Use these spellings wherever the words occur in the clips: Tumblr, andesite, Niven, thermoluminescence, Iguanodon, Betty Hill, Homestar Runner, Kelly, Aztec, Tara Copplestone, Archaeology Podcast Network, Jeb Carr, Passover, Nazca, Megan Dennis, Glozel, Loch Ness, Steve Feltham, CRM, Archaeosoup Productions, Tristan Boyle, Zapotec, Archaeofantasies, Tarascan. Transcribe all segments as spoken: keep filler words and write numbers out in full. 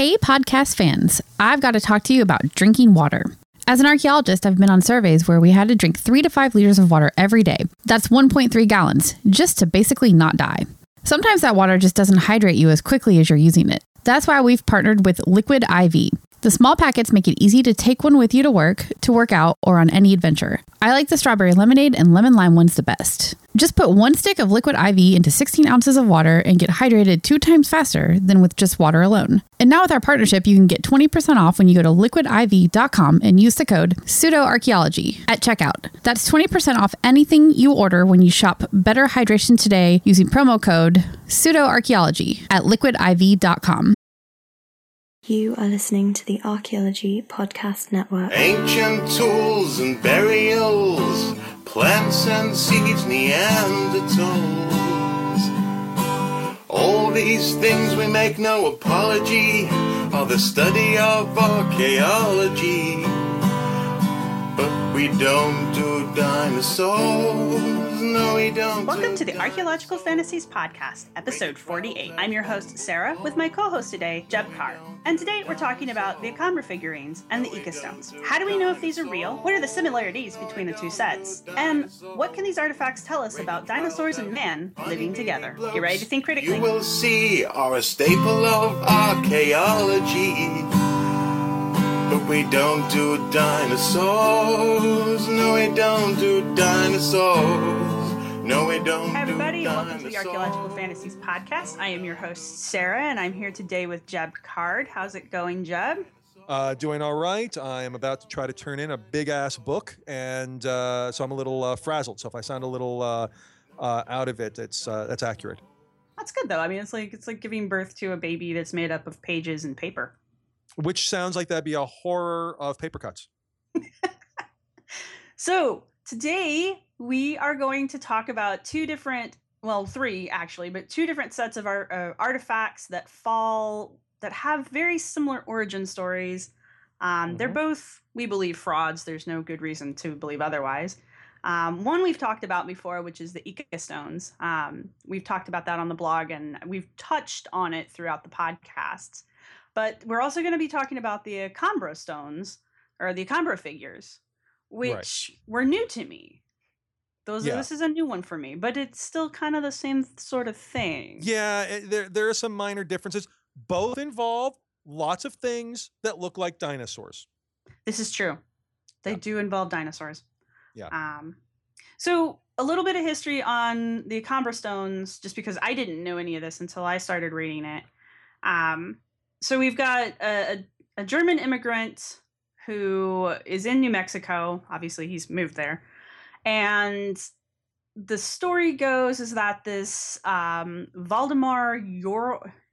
Hey, podcast fans, I've got to talk to you about drinking water. As an archaeologist, I've been on surveys where we had to drink three to five liters of water every day. That's one point three gallons, just to basically not die. Sometimes that water just doesn't hydrate you as quickly as you're using it. That's why we've partnered with Liquid I V. The small packets make it easy to take one with you to work, to work out, or on any adventure. I like the strawberry lemonade and lemon lime one's the best. Just put one stick of Liquid I V into sixteen ounces of water and get hydrated two times faster than with just water alone. And now with our partnership, you can get twenty percent off when you go to liquid I V dot com and use the code pseudoarchaeology at checkout. That's twenty percent off anything you order when you shop Better Hydration Today using promo code pseudoarchaeology at liquid I V dot com. You are listening to the Archaeology Podcast Network. Ancient tools and burials, plants and seeds, Neanderthals. All these things we make no apology, are the study of archaeology. But we don't do dinosaurs, no we don't. Welcome to the Archaeological Fantasies Podcast, episode forty-eight. I'm your host, Sarah, with my co-host today, Jeb Carr. And today we're talking about the Acámbaro figurines and the Ica stones. How do we know if these are real? What are the similarities between the two sets? And what can these artifacts tell us about dinosaurs and man living together? You ready to think critically? You will see are a staple of archaeology. But we don't do dinosaurs, no we don't do dinosaurs, no we don't. Hi everybody, do welcome to the Archaeological Fantasies Podcast. I am your host, Sarah, and I'm here today with Jeb Card. How's it going, Jeb? Uh, doing all right. I am about to try to turn in a big-ass book, and uh, so I'm a little uh, frazzled. So if I sound a little uh, uh, out of it, it's uh, that's accurate. That's good, though. I mean, it's like it's like giving birth to a baby that's made up of pages and paper. Which sounds like that'd be a horror of paper cuts. So today we are going to talk about two different, well, three actually, but two different sets of our, uh, artifacts that fall, that have very similar origin stories. Um, mm-hmm. They're both, we believe, frauds. There's no good reason to believe otherwise. Um, one we've talked about before, which is the Ica stones. Um, we've talked about that on the blog and we've touched on it throughout the podcasts. But we're also going to be talking about the Acámbaro stones or the Acámbaro figures, which right. were new to me. Those yeah. This is a new one for me, but it's still kind of the same sort of thing. Yeah, it, there there are some minor differences. Both involve lots of things that look like dinosaurs. This is true. They yeah. do involve dinosaurs. Yeah. Um. So a little bit of history on the Acámbaro stones, just because I didn't know any of this until I started reading it. Um. So we've got a, a German immigrant who is in New Mexico. Obviously, he's moved there. And the story goes is that this um, Waldemar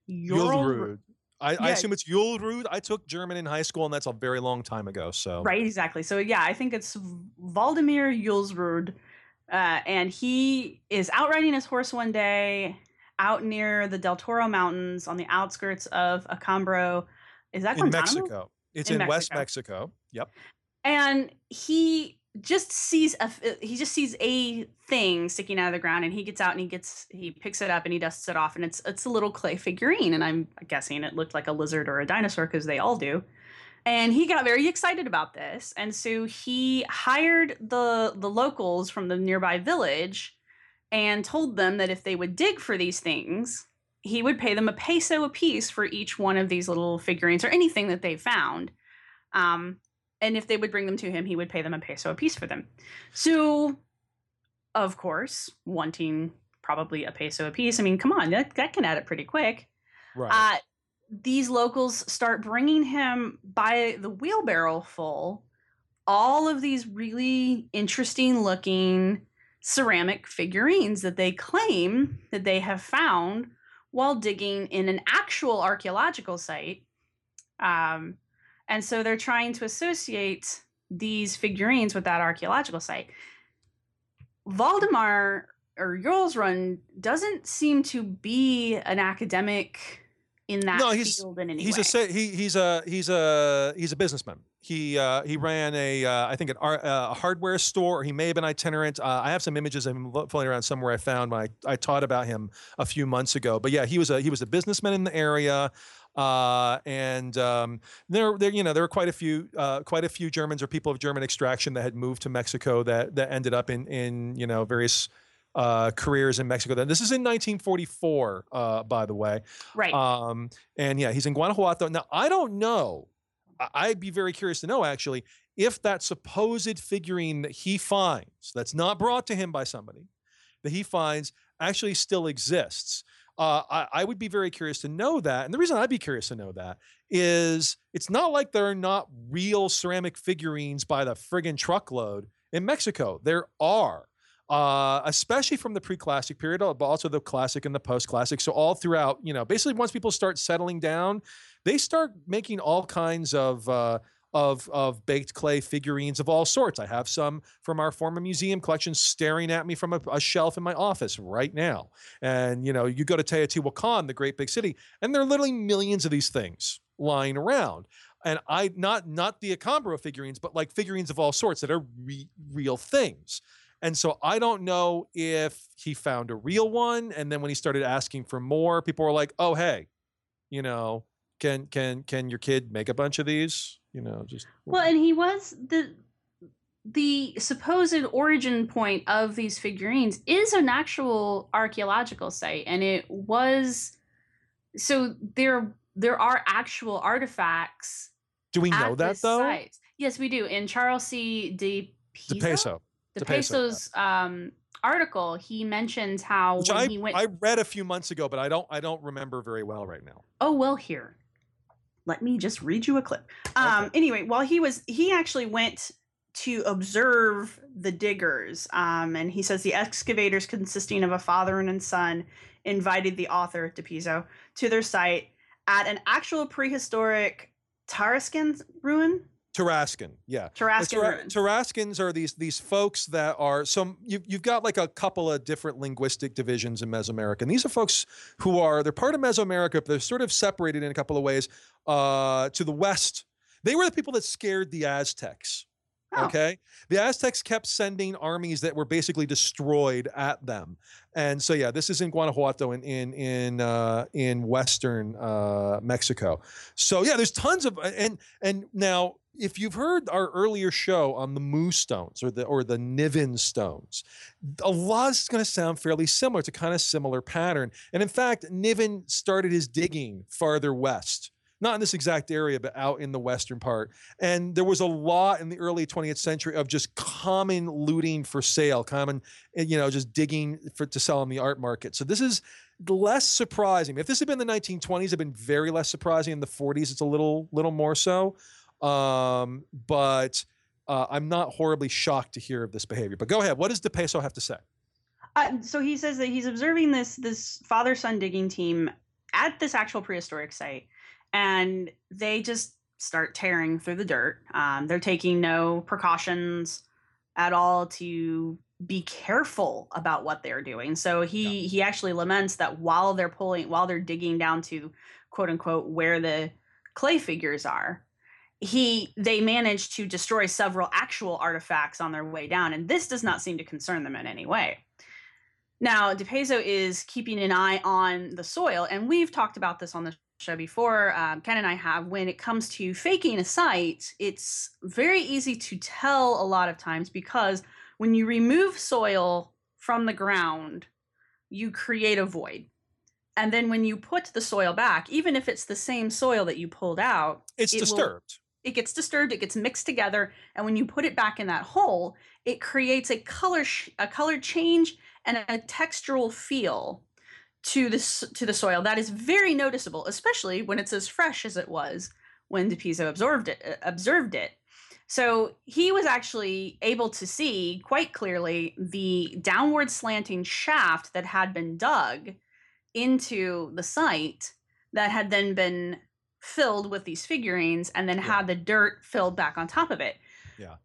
Julsrud. I, yeah. I assume it's Julsrud. I took German in high school, and that's a very long time ago. So right, exactly. So yeah, I think it's Waldemar Julsrud. Uh, and he is out riding his horse one day out near the Del Toro Mountains on the outskirts of Acámbaro. Is that in Mexico? It's in, in West Mexico. Mexico. Yep. And he just sees a he just sees a thing sticking out of the ground, and he gets out and he gets he picks it up and he dusts it off, and it's it's a little clay figurine, and I'm guessing it looked like a lizard or a dinosaur because they all do. And he got very excited about this, and so he hired the the locals from the nearby village and told them that if they would dig for these things, he would pay them a peso apiece for each one of these little figurines or anything that they found. Um, and if they would bring them to him, he would pay them a peso apiece for them. So, of course, wanting probably a peso apiece, I mean, come on, that, that can add up pretty quick. Right. Uh, these locals start bringing him by the wheelbarrow full all of these really interesting looking ceramic figurines that they claim that they have found while digging in an actual archaeological site. Um, and so they're trying to associate these figurines with that archaeological site. Waldemar or Julsrud doesn't seem to be an academic in that no, he's, field in any he's way. A, he, he's a he's a he's a businessman. He uh, he ran a uh, I think an, uh, a hardware store. Or he may have been itinerant. Uh, I have some images of him floating around somewhere. I found when I, I taught about him a few months ago. But yeah, he was a he was a businessman in the area. Uh, and um, there, there, you know, there were quite a few, uh, quite a few Germans or people of German extraction that had moved to Mexico that that ended up in in you know various uh, careers in Mexico. Then this is in nineteen forty-four, uh, by the way, right? Um, and yeah, he's in Guanajuato. Now I don't know. I'd be very curious to know actually if that supposed figurine that he finds, that's not brought to him by somebody, that he finds actually still exists. Uh, I, I would be very curious to know that. And the reason I'd be curious to know that is it's not like there are not real ceramic figurines by the friggin' truckload in Mexico. There are, uh, especially from the pre-classic period, but also the classic and the post-classic. So all throughout, you know, basically once people start settling down, they start making all kinds of uh, of of baked clay figurines of all sorts. I have some from our former museum collection staring at me from a, a shelf in my office right now. And you know, you go to Teotihuacan, the great big city, and there are literally millions of these things lying around. And I not not the Acámbaro figurines, but like figurines of all sorts that are re real things. And so I don't know if he found a real one, and then when he started asking for more, people were like, "Oh, hey, you know, Can can can your kid make a bunch of these?" You know, just well, and he was the the supposed origin point of these figurines is an actual archaeological site, and it was so there there are actual artifacts. Do we know that though? Site. Yes, we do. In Charles C. de Peso, de Peso, de Peso's um, article, he mentions how Which when I, he went. I read a few months ago, but I don't I don't remember very well right now. Oh well, here. Let me just read you a clip. Um, okay. Anyway, while he was, he actually went to observe the diggers. Um, and he says the excavators, consisting of a father and a son, invited the author, de Peso, to their site at an actual prehistoric Tarascan ruin. Tarascan, yeah. Tarascan tar ruins. Tarascans are these these folks that are some. You've you've got like a couple of different linguistic divisions in Mesoamerica, and these are folks who are they're part of Mesoamerica, but they're sort of separated in a couple of ways. Uh, to the west, they were the people that scared the Aztecs. Oh. Okay, the Aztecs kept sending armies that were basically destroyed at them, and so yeah, this is in Guanajuato in in in uh, in western uh, Mexico. So yeah, there's tons of and and now. If you've heard our earlier show on the Mu stones or the or the Niven stones, a lot is going to sound fairly similar. It's a kind of similar pattern. And in fact, Niven started his digging farther west, not in this exact area, but out in the western part. And there was a lot in the early twentieth century of just common looting for sale, common, you know, just digging for to sell on the art market. So this is less surprising. If this had been the nineteen twenties, it'd been very less surprising. In the forties, it's a little little more so. Um, but uh, I'm not horribly shocked to hear of this behavior. But go ahead. What does de Peso have to say? Uh, so he says that he's observing this this father-son digging team at this actual prehistoric site, and they just start tearing through the dirt. Um, they're taking no precautions at all to be careful about what they're doing. So he yeah. he actually laments that while they're pulling, while they're digging down to quote unquote where the clay figures are, He, they managed to destroy several actual artifacts on their way down, and this does not seem to concern them in any way. Now, de Peso is keeping an eye on the soil, and we've talked about this on the show before. Um, Ken and I have. When it comes to faking a site, it's very easy to tell a lot of times because when you remove soil from the ground, you create a void. And then when you put the soil back, even if it's the same soil that you pulled out, it's it disturbed. Will, It gets disturbed, it gets mixed together, and when you put it back in that hole, it creates a color sh a color change and a textural feel to this to the soil that is very noticeable, especially when it's as fresh as it was when de Peso observed it. Uh, observed it. So he was actually able to see quite clearly the downward slanting shaft that had been dug into the site that had then been filled with these figurines and then yeah. had the dirt filled back on top of it. Yeah.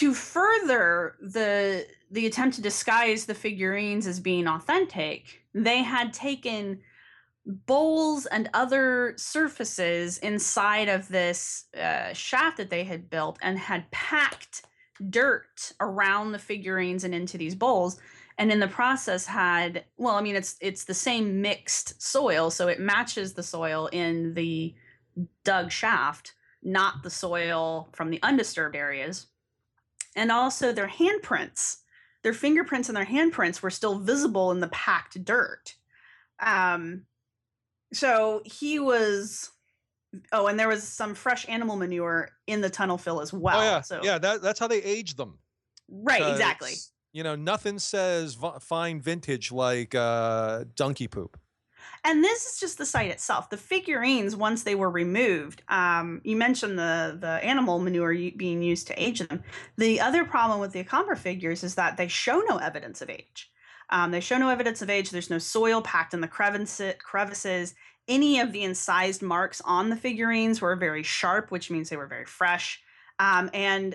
To further the the attempt to disguise the figurines as being authentic, they had taken bowls and other surfaces inside of this uh, shaft that they had built and had packed dirt around the figurines and into these bowls. and in the process had, well, I mean, it's it's the same mixed soil, so it matches the soil in the dug shaft, not the soil from the undisturbed areas. And also their handprints, their fingerprints and their handprints were still visible in the packed dirt. Um, so he was, oh, and there was some fresh animal manure in the tunnel fill as well. Oh, yeah, so, yeah that, that's how they aged them. Right, exactly. You know, nothing says v fine vintage like uh, donkey poop. And this is just the site itself. The figurines, once they were removed, um, you mentioned the, the animal manure being used to age them. The other problem with the Acámbaro figures is that they show no evidence of age. Um, they show no evidence of age. There's no soil packed in the crevices. Any of the incised marks on the figurines were very sharp, which means they were very fresh. Um, and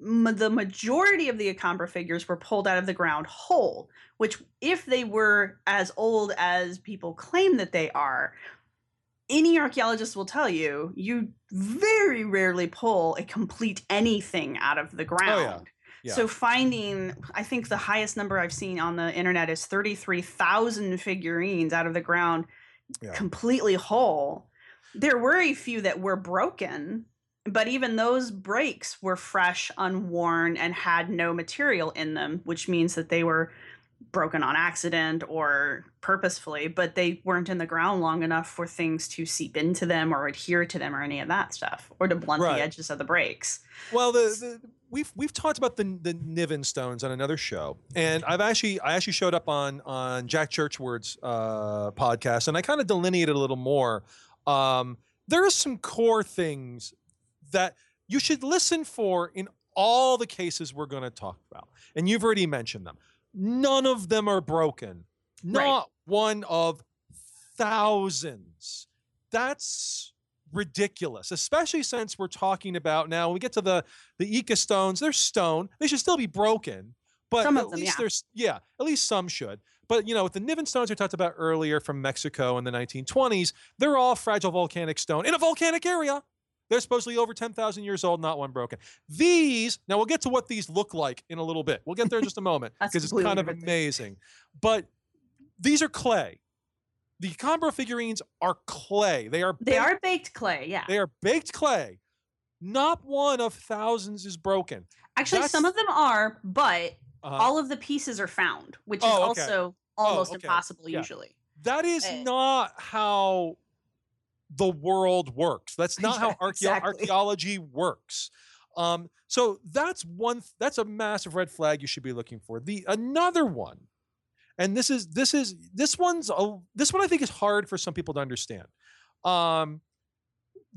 ma the majority of the Acámbaro figures were pulled out of the ground whole, which, if they were as old as people claim that they are, any archaeologist will tell you, you very rarely pull a complete anything out of the ground. Oh, yeah. Yeah. So finding, I think the highest number I've seen on the internet is thirty-three thousand figurines out of the ground, yeah, completely whole. There were a few that were broken, but even those breaks were fresh, unworn, and had no material in them, which means that they were broken on accident or purposefully, but they weren't in the ground long enough for things to seep into them or adhere to them or any of that stuff, or to blunt right. the edges of the breaks. Well, the, the We've we've talked about the the Niven stones on another show, and I've actually I actually showed up on on Jack Churchward's uh, podcast, and I kind of delineated a little more. Um, there are some core things that you should listen for in all the cases we're going to talk about, and you've already mentioned them. None of them are broken. Not right. one of thousands. That's ridiculous, especially since we're talking about now, when we get to the the Ica stones, they're stone. They should still be broken, but some at them, least yeah. there's yeah, at least some should. But you know, with the Niven stones we talked about earlier from Mexico in the nineteen twenties, they're all fragile volcanic stone in a volcanic area. They're supposedly over ten thousand years old, not one broken. These, now we'll get to what these look like in a little bit. We'll get there in just a moment because it's kind of amazing. But these are clay. The Acámbaro figurines are clay. They are baked, they are baked clay, yeah. They are baked clay. Not one of thousands is broken. Actually, That's, some of them are, but uh-huh. all of the pieces are found, which oh, is okay. also almost oh, okay. impossible yeah. usually. That is uh, not how the world works. That's not yeah, how archae exactly. archaeology works. Um, so that's one. Th that's a massive red flag you should be looking for. The another one, and this is this is this one's a, this one I think is hard for some people to understand. Um,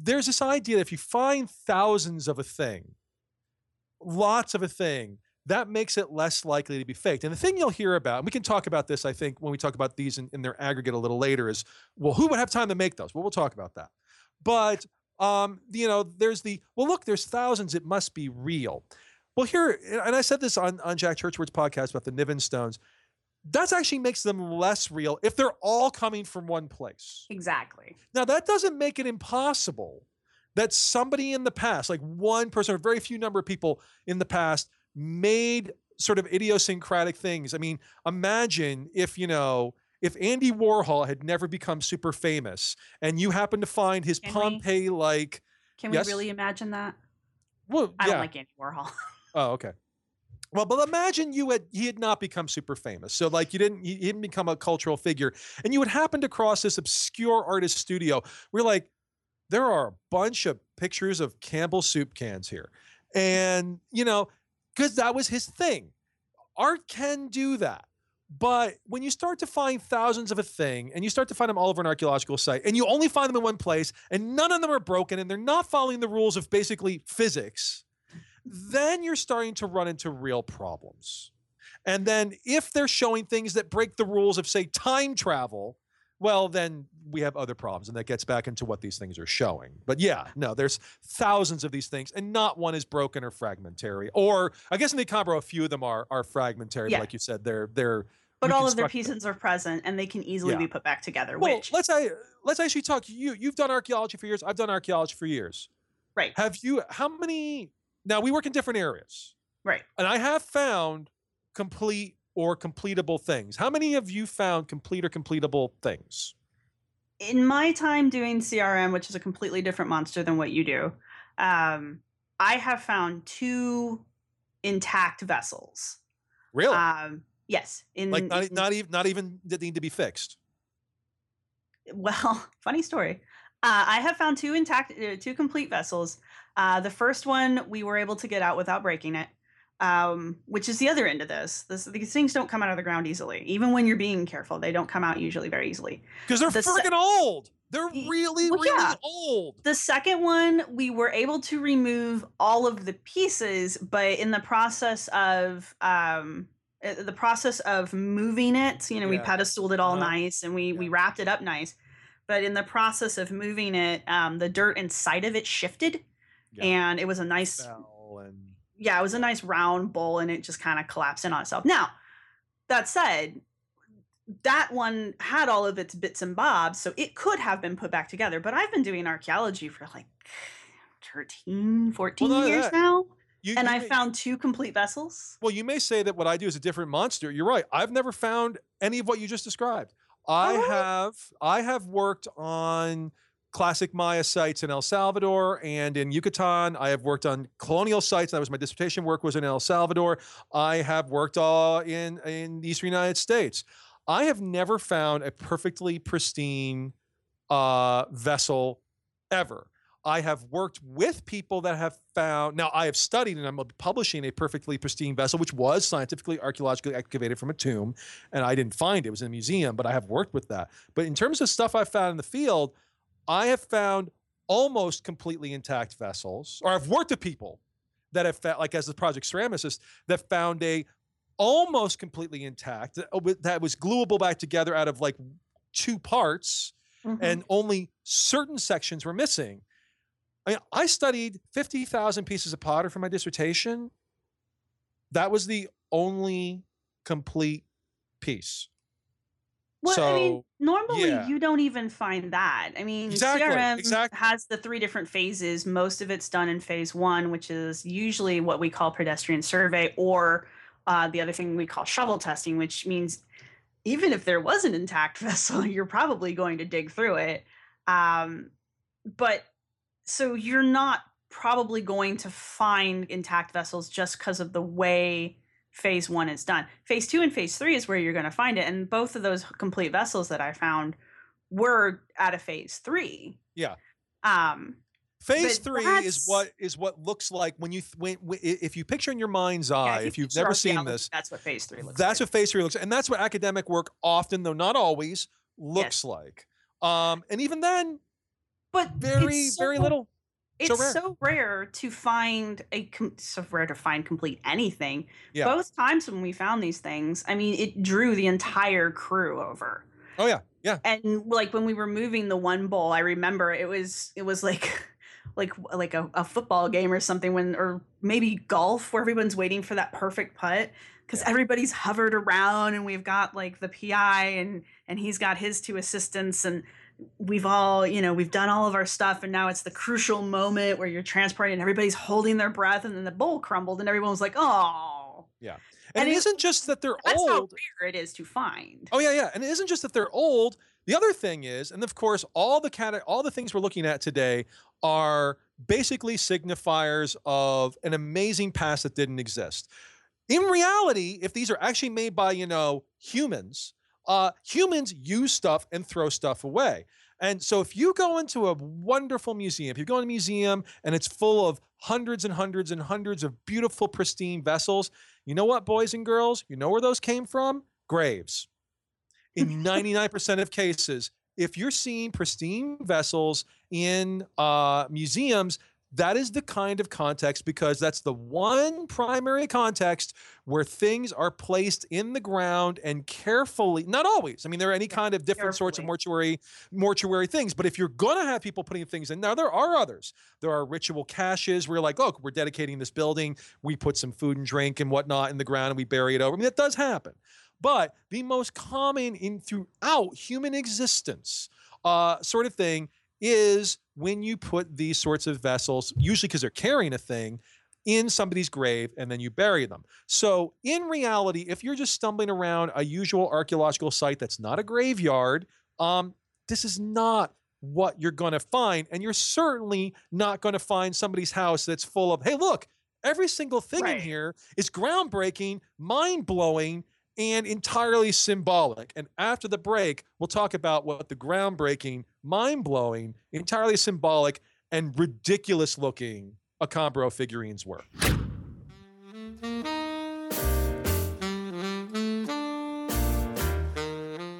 there's this idea that if you find thousands of a thing, lots of a thing, that makes it less likely to be faked. And the thing you'll hear about, and we can talk about this, I think, when we talk about these in, in their aggregate a little later, is, well, who would have time to make those? Well, we'll talk about that. But, um, you know, there's the, well, look, there's thousands. It must be real. Well, here, and I said this on, on Jack Churchward's podcast about the Niven stones, that actually makes them less real if they're all coming from one place. Exactly. Now, that doesn't make it impossible that somebody in the past, like one person or very few number of people in the past, made sort of idiosyncratic things. I mean, imagine if, you know, if Andy Warhol had never become super famous and you happen to find his Pompeii-like... Can we yes? really imagine that? Well, I yeah. don't like Andy Warhol. Oh, okay. Well, but imagine you had he had not become super famous. So like you didn't, you didn't become a cultural figure, and you would happen to cross this obscure artist studio. We're like, there are a bunch of pictures of Campbell soup cans here. And, you know... because that was his thing. Art can do that. But when you start to find thousands of a thing, and you start to find them all over an archaeological site, and you only find them in one place, and none of them are broken, and they're not following the rules of basically physics, then you're starting to run into real problems. And then if they're showing things that break the rules of, say, time travel, well, then we have other problems, and that gets back into what these things are showing. But yeah, no, there's thousands of these things, and not one is broken or fragmentary. Or I guess in the Acámbaro, a few of them are are fragmentary, yeah. but like you said. They're they're. But all of their pieces them. are present, and they can easily yeah. be put back together. Well, which let's I, let's actually talk. You you've done archaeology for years. I've done archaeology for years. Right. Have you? How many? Now we work in different areas. Right. And I have found complete or completable things? How many of you found complete or completable things? In my time doing C R M, which is a completely different monster than what you do, um, I have found two intact vessels. Really? Um, yes. In, like not, in, not even not even that need to be fixed. Well, funny story. Uh, I have found two intact, uh, two complete vessels. Uh, the first one we were able to get out without breaking it, um, which is the other end of this. this. These things don't come out of the ground easily. Even when you're being careful, they don't come out usually very easily. Because they're the freaking old. They're really, well, really yeah. old. The second one, we were able to remove all of the pieces, but in the process of um, the process of moving it, you know, yeah. we pedestaled it all uh-huh. nice and we, yeah. we wrapped it up nice. But in the process of moving it, um, the dirt inside of it shifted. Yeah. And it was a nice, and... yeah, it was a nice round bowl, and it just kind of collapsed in on itself. Now, that said, that one had all of its bits and bobs, so it could have been put back together. But I've been doing archaeology for like thirteen, fourteen well, no, years that. now, you, and you I may... found two complete vessels. Well, you may say that what I do is a different monster. You're right. I've never found any of what you just described. I oh. have I have worked on classic Maya sites in El Salvador and in Yucatan. I have worked on colonial sites. That was my dissertation work, was in El Salvador. I have worked all in, in the Eastern United States. I have never found a perfectly pristine uh, vessel ever. I have worked with people that have found, now I have studied and I'm publishing a perfectly pristine vessel, which was scientifically, archaeologically excavated from a tomb, and I didn't find it. It was in a museum, but I have worked with that. But in terms of stuff I've found in the field, I have found almost completely intact vessels, or I've worked with people that have found, like as the project ceramicist, that found a almost completely intact, that was gluable back together out of like two parts, mm-hmm. and only certain sections were missing. I mean, I studied fifty thousand pieces of pottery for my dissertation. That was the only complete piece. Well, so, I mean, normally yeah. you don't even find that. I mean, exactly, C R M exactly. has the three different phases. Most of it's done in phase one, which is usually what we call pedestrian survey, or uh, the other thing we call shovel testing, which means even if there was an intact vessel, you're probably going to dig through it. Um, but... So you're not probably going to find intact vessels just because of the way phase one is done. Phase two and phase three is where you're going to find it. And both of those complete vessels that I found were out of phase three. Yeah. Um, phase three is what is what looks like when you, when, when, if you picture in your mind's eye, yeah, if, you if you've never seen this, that's what phase three looks that's like. That's what phase three looks like. And that's what academic work often, though not always, looks yes. like. Um, and even then, But very, so, very little. It's so rare. so rare to find a so rare to find complete anything. Yeah. Both times when we found these things, I mean, it drew the entire crew over. Oh yeah, yeah. And like when we were moving the one bowl, I remember it was it was like, like like a, a football game or something when, or maybe golf, where everyone's waiting for that perfect putt because yeah. everybody's hovered around, and we've got like the P I and and he's got his two assistants and. We've all, you know, we've done all of our stuff, and now it's the crucial moment where you're transporting and everybody's holding their breath, and then the bowl crumbled and everyone was like, oh. Yeah. And, and it isn't just that they're that's old. That's how rare it is to find. Oh, yeah, yeah. And it isn't just that they're old. The other thing is, and of course, all the cat all the things we're looking at today are basically signifiers of an amazing past that didn't exist. In reality, if these are actually made by, you know, humans, Uh, humans use stuff and throw stuff away. And so if you go into a wonderful museum, if you go in a museum and it's full of hundreds and hundreds and hundreds of beautiful, pristine vessels, you know what, boys and girls? You know where those came from? Graves. In ninety-nine percent of cases, if you're seeing pristine vessels in uh, museums, that is the kind of context, because that's the one primary context where things are placed in the ground and carefully, not always. I mean, there are any yeah, kind of different carefully. sorts of mortuary mortuary things. But if you're going to have people putting things in, now there are others. There are ritual caches where you're like, oh, we're dedicating this building. We put some food and drink and whatnot in the ground and we bury it over. I mean, that does happen. But the most common in throughout human existence uh, sort of thing is when you put these sorts of vessels, usually because they're carrying a thing, in somebody's grave, and then you bury them. So in reality, if you're just stumbling around a usual archaeological site that's not a graveyard, um, this is not what you're going to find. And you're certainly not going to find somebody's house that's full of, hey, look, every single thing right. in here is groundbreaking, mind-blowing, and entirely symbolic. And after the break, we'll talk about what the groundbreaking, mind-blowing, entirely symbolic, and ridiculous-looking Acámbaro figurines were.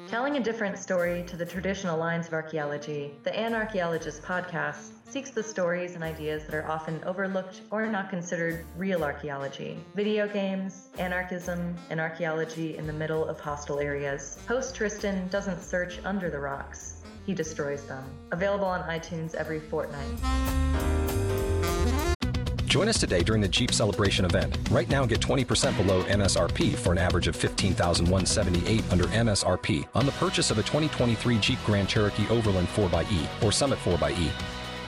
Telling a different story to the traditional lines of archaeology, the An Archaeologist podcast seeks the stories and ideas that are often overlooked or not considered real archaeology. Video games, anarchism, and archaeology in the middle of hostile areas. Host Tristan doesn't search under the rocks. He destroys them. Available on iTunes every fortnight. Join us today during the Jeep Celebration event. Right now, get twenty percent below M S R P for an average of fifteen thousand one hundred seventy-eight dollars under M S R P on the purchase of a twenty twenty-three Jeep Grand Cherokee Overland four by E or Summit four by E.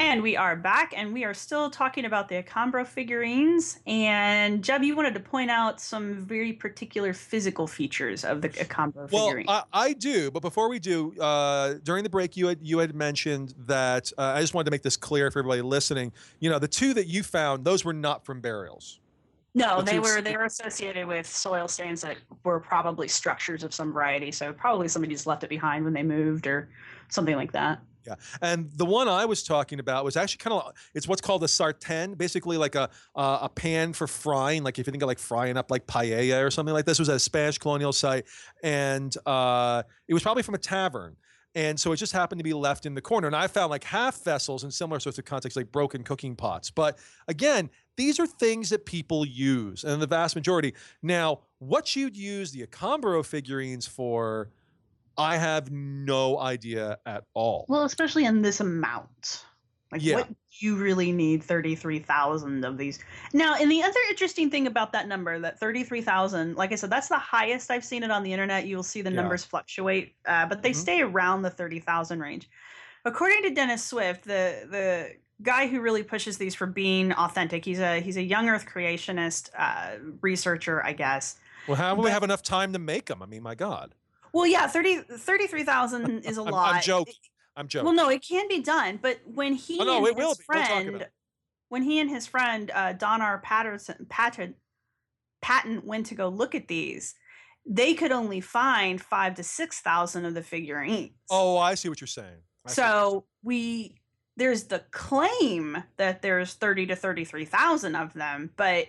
And we are back, and we are still talking about the Acámbaro figurines. And Jeb, you wanted to point out some very particular physical features of the Acámbaro well, figurine. Well, I, I do, but before we do, uh, during the break, you had you had mentioned that uh, I just wanted to make this clear for everybody listening. You know, the two that you found, those were not from burials. No, the they were they were associated with soil stains that were probably structures of some variety. So probably somebody just left it behind when they moved or something like that. Yeah. And the one I was talking about was actually kind of, it's what's called a sartén, basically like a uh, a pan for frying. Like if you think of like frying up like paella or something like this. It was at a Spanish colonial site, and uh, it was probably from a tavern. And so it just happened to be left in the corner. And I found like half vessels in similar sorts of contexts, like broken cooking pots. But again, these are things that people use, and the vast majority. Now, what you'd use the Acámbaro figurines for, I have no idea at all. Well, especially in this amount. Like, yeah. What do you really need thirty-three thousand of these? Now, and the other interesting thing about that number, that thirty-three thousand, like I said, that's the highest I've seen it on the internet. You will see the yeah. numbers fluctuate, uh, but they mm-hmm. stay around the thirty thousand range. According to Dennis Swift, the the guy who really pushes these for being authentic, he's a he's a young Earth creationist uh, researcher, I guess. Well, how will but, we have enough time to make them? I mean, my God. Well, yeah, thirty-three thousand is a lot. I'm, I'm joking. I'm joking. Well, no, it can be done, but when he oh, no, and it his will be. friend, when he and his friend uh, Don R. Patterson, Patton, Patton went to go look at these, they could only find five to six thousand of the figurines. Oh, I see what you're saying. I so we there's the claim that there's thirty to thirty-three thousand of them, but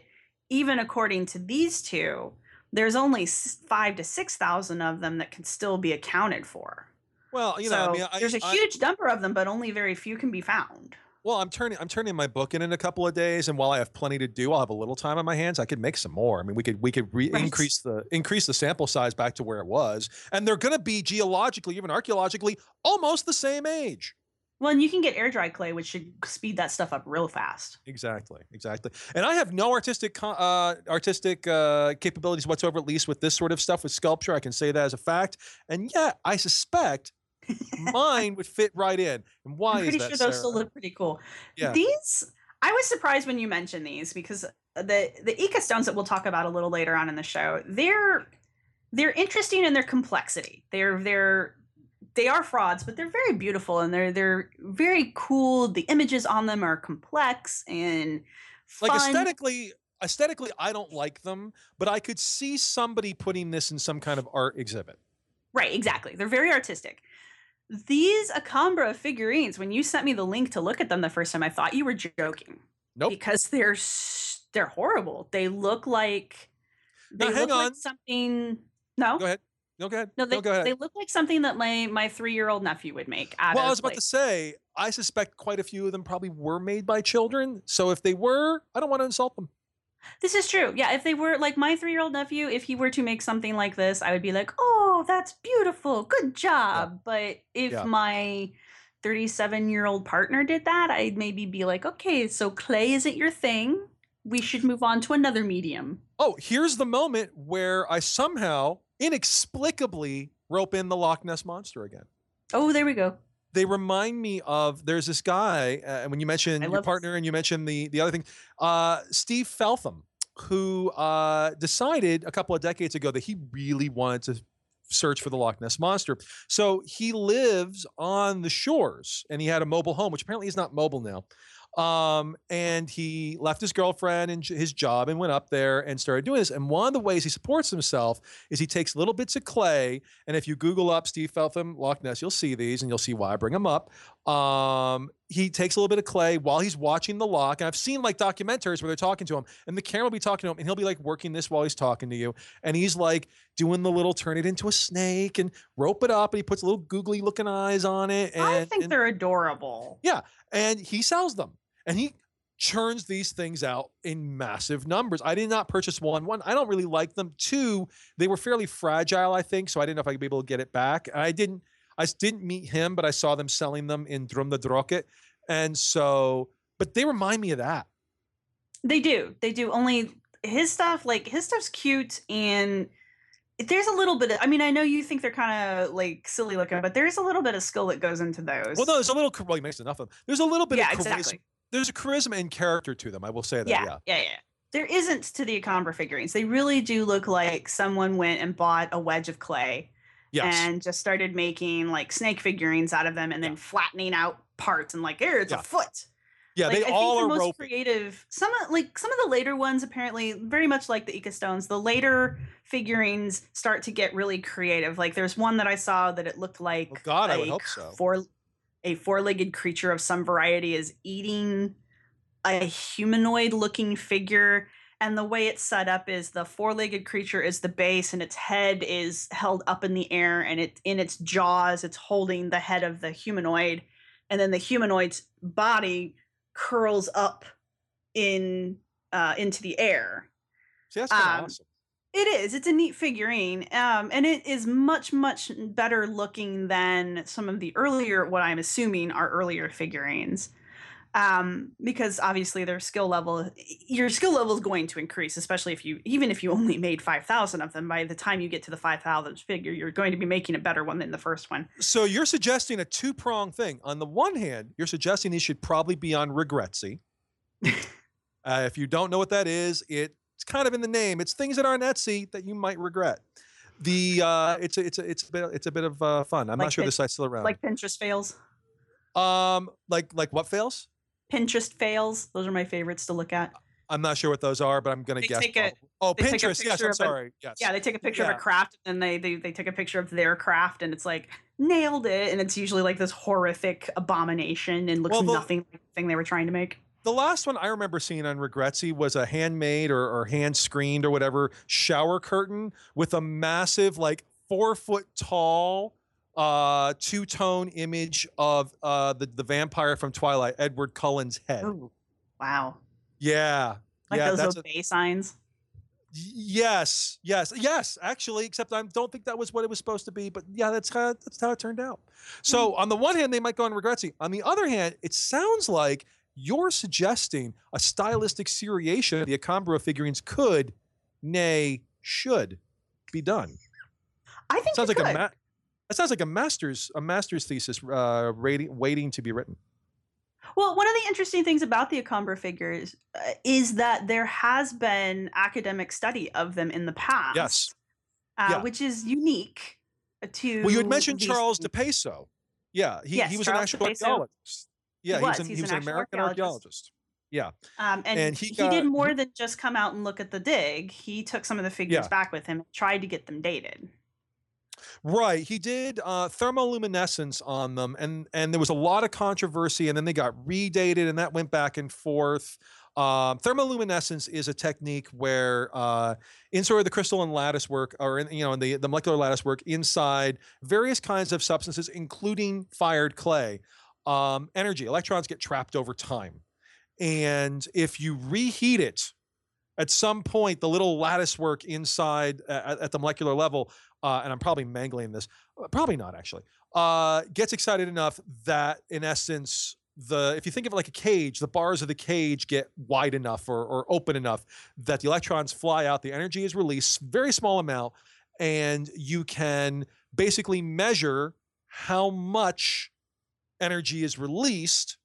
even according to these two, there's only five to six thousand of them that can still be accounted for. Well, you know, so I mean, I, there's a huge I, number of them, but only very few can be found. Well, I'm turning I'm turning my book in in a couple of days, and while I have plenty to do, I'll have a little time on my hands. I could make some more. I mean, we could we could re- right. increase the increase the sample size back to where it was, and they're going to be geologically, even archaeologically, almost the same age. Well, and you can get air dry clay, which should speed that stuff up real fast. Exactly, exactly. And I have no artistic uh, artistic uh, capabilities whatsoever, at least with this sort of stuff, with sculpture. I can say that as a fact. And yet, I suspect mine would fit right in. And why I'm is that, I'm pretty sure those still look pretty cool. Yeah. These, I was surprised when you mentioned these, because the, the Ica stones that we'll talk about a little later on in the show, they're they're interesting in their complexity. They're they're... They are frauds, but they're very beautiful, and they're they're very cool. The images on them are complex and fun. Like aesthetically, aesthetically, I don't like them, but I could see somebody putting this in some kind of art exhibit. Right, exactly. They're very artistic. These Acámbaro figurines, when you sent me the link to look at them the first time, I thought you were joking. Nope. Because they're they're horrible. They look like they now, hang look on. like something. No. Go ahead. No, go ahead. No, they, no, go ahead. They look like something that my, my three-year-old nephew would make. Out well, of, I was about like, to say, I suspect quite a few of them probably were made by children. So if they were, I don't want to insult them. This is true. Yeah, if they were, like my three-year-old nephew, if he were to make something like this, I would be like, oh. oh, that's beautiful, good job. Yeah. But if yeah. my thirty-seven-year-old partner did that, I'd maybe be like, okay, so clay isn't your thing. We should move on to another medium. Oh, here's the moment where I somehow inexplicably rope in the Loch Ness Monster again. Oh, there we go. They remind me of, there's this guy, uh, when you mentioned your partner this. and you mentioned the, the other thing, uh, Steve Feltham, who uh, decided a couple of decades ago that he really wanted to search for the Loch Ness Monster. So he lives on the shores, and he had a mobile home, which apparently is not mobile now. Um, and he left his girlfriend and his job and went up there and started doing this. And one of the ways he supports himself is he takes little bits of clay. And if you Google up Steve Feltham, Loch Ness, you'll see these and you'll see why I bring them up. Um, he takes a little bit of clay while he's watching the loch. And I've seen like documentaries where they're talking to him and the camera will be talking to him and he'll be like working this while he's talking to you. And he's like doing the little turn it into a snake and rope it up. And he puts little googly looking eyes on it. And, I think and, they're adorable. Yeah. And he sells them. And he churns these things out in massive numbers. I did not purchase one. One, I don't really like them. Two, they were fairly fragile, I think, so I didn't know if I could be able to get it back. I didn't I didn't meet him, but I saw them selling them in Drumnadrocket. And so, but they remind me of that. They do. They do. Only his stuff, like his stuff's cute and there's a little bit of, I mean, I know you think they're kind of like silly looking, but there's a little bit of skill that goes into those. Well, no, there's a little, well, he makes enough of them. There's a little bit yeah, of exactly. There's a charisma and character to them. I will say that. Yeah, yeah, yeah. yeah. There isn't to the Acámbaro figurines. They really do look like someone went and bought a wedge of clay yes. and just started making like snake figurines out of them and then yeah. flattening out parts and like, here, it's yeah. a foot. Yeah, like, they I all think the are most roping. creative. Some like some of the later ones apparently very much like the Ica stones. The later figurines start to get really creative. Like there's one that I saw that it looked like well, God, I would hope so. Four. A four-legged creature of some variety is eating a humanoid-looking figure, and the way it's set up is the four-legged creature is the base, and its head is held up in the air, and it in its jaws, it's holding the head of the humanoid, and then the humanoid's body curls up in uh, into the air. See, that's kind of um, awesome. It is. It's a neat figurine. Um, and it is much, much better looking than some of the earlier, what I'm assuming are earlier figurines. Um, because obviously their skill level, your skill level is going to increase, especially if you, even if you only made five thousand of them, by the time you get to the five thousandth figure, you're going to be making a better one than the first one. So you're suggesting a two-pronged thing. On the one hand, you're suggesting these should probably be on Regretzi. uh, if you don't know what that is, it, it's kind of in the name. It's things that aren't Etsy that you might regret. The uh, it's a, it's a, it's a bit it's a bit of uh, fun. I'm like not sure Pinterest, this site's still around. Like Pinterest fails. Um, like like what fails? Pinterest fails. Those are my favorites to look at. I'm not sure what those are, but I'm gonna they guess. Take a, oh, Pinterest. Yes, I'm sorry. Yes. Yeah, they take a picture yeah. of a craft, and they they they take a picture of their craft, and it's like nailed it, and it's usually like this horrific abomination, and looks well, the, nothing like the thing they were trying to make. The last one I remember seeing on Regretzi was a handmade or, or hand-screened or whatever shower curtain with a massive, like, four-foot-tall uh, two-tone image of uh, the, the vampire from Twilight, Edward Cullen's head. Ooh, wow. Yeah. Like yeah, those obey signs? Yes, yes, yes, actually, except I don't think that was what it was supposed to be, but yeah, that's how, that's how it turned out. So mm-hmm. on the one hand, they might go on Regretzi. On the other hand, it sounds like you're suggesting a stylistic seriation of the Acámbaro figurines could, nay, should be done. I think sounds like could. a ma that sounds like a master's a master's thesis uh, waiting to be written. Well, one of the interesting things about the Acámbaro figures uh, is that there has been academic study of them in the past. Yes, uh, yeah. which is unique to. Well, you had mentioned Charles De Peso. Yeah, he yes, he was Charles an actual archaeologist. Yeah, he was, he was, an, he was an, an American archaeologist. archaeologist. Yeah. Um, and, and he, he got, did more than just come out and look at the dig. He took some of the figures yeah. back with him and tried to get them dated. Right. He did uh, thermoluminescence on them, and, and there was a lot of controversy, and then they got redated, and that went back and forth. Um, thermoluminescence is a technique where uh, in sort of the crystalline lattice work, or in, you know, in the, the molecular lattice work, inside various kinds of substances, including fired clay, Um, energy, electrons get trapped over time. And if you reheat it, at some point, the little lattice work inside uh, at the molecular level, uh, and I'm probably mangling this, probably not actually, uh, gets excited enough that in essence, the if you think of it like a cage, the bars of the cage get wide enough or, or open enough that the electrons fly out, the energy is released, very small amount, and you can basically measure how much energy is released,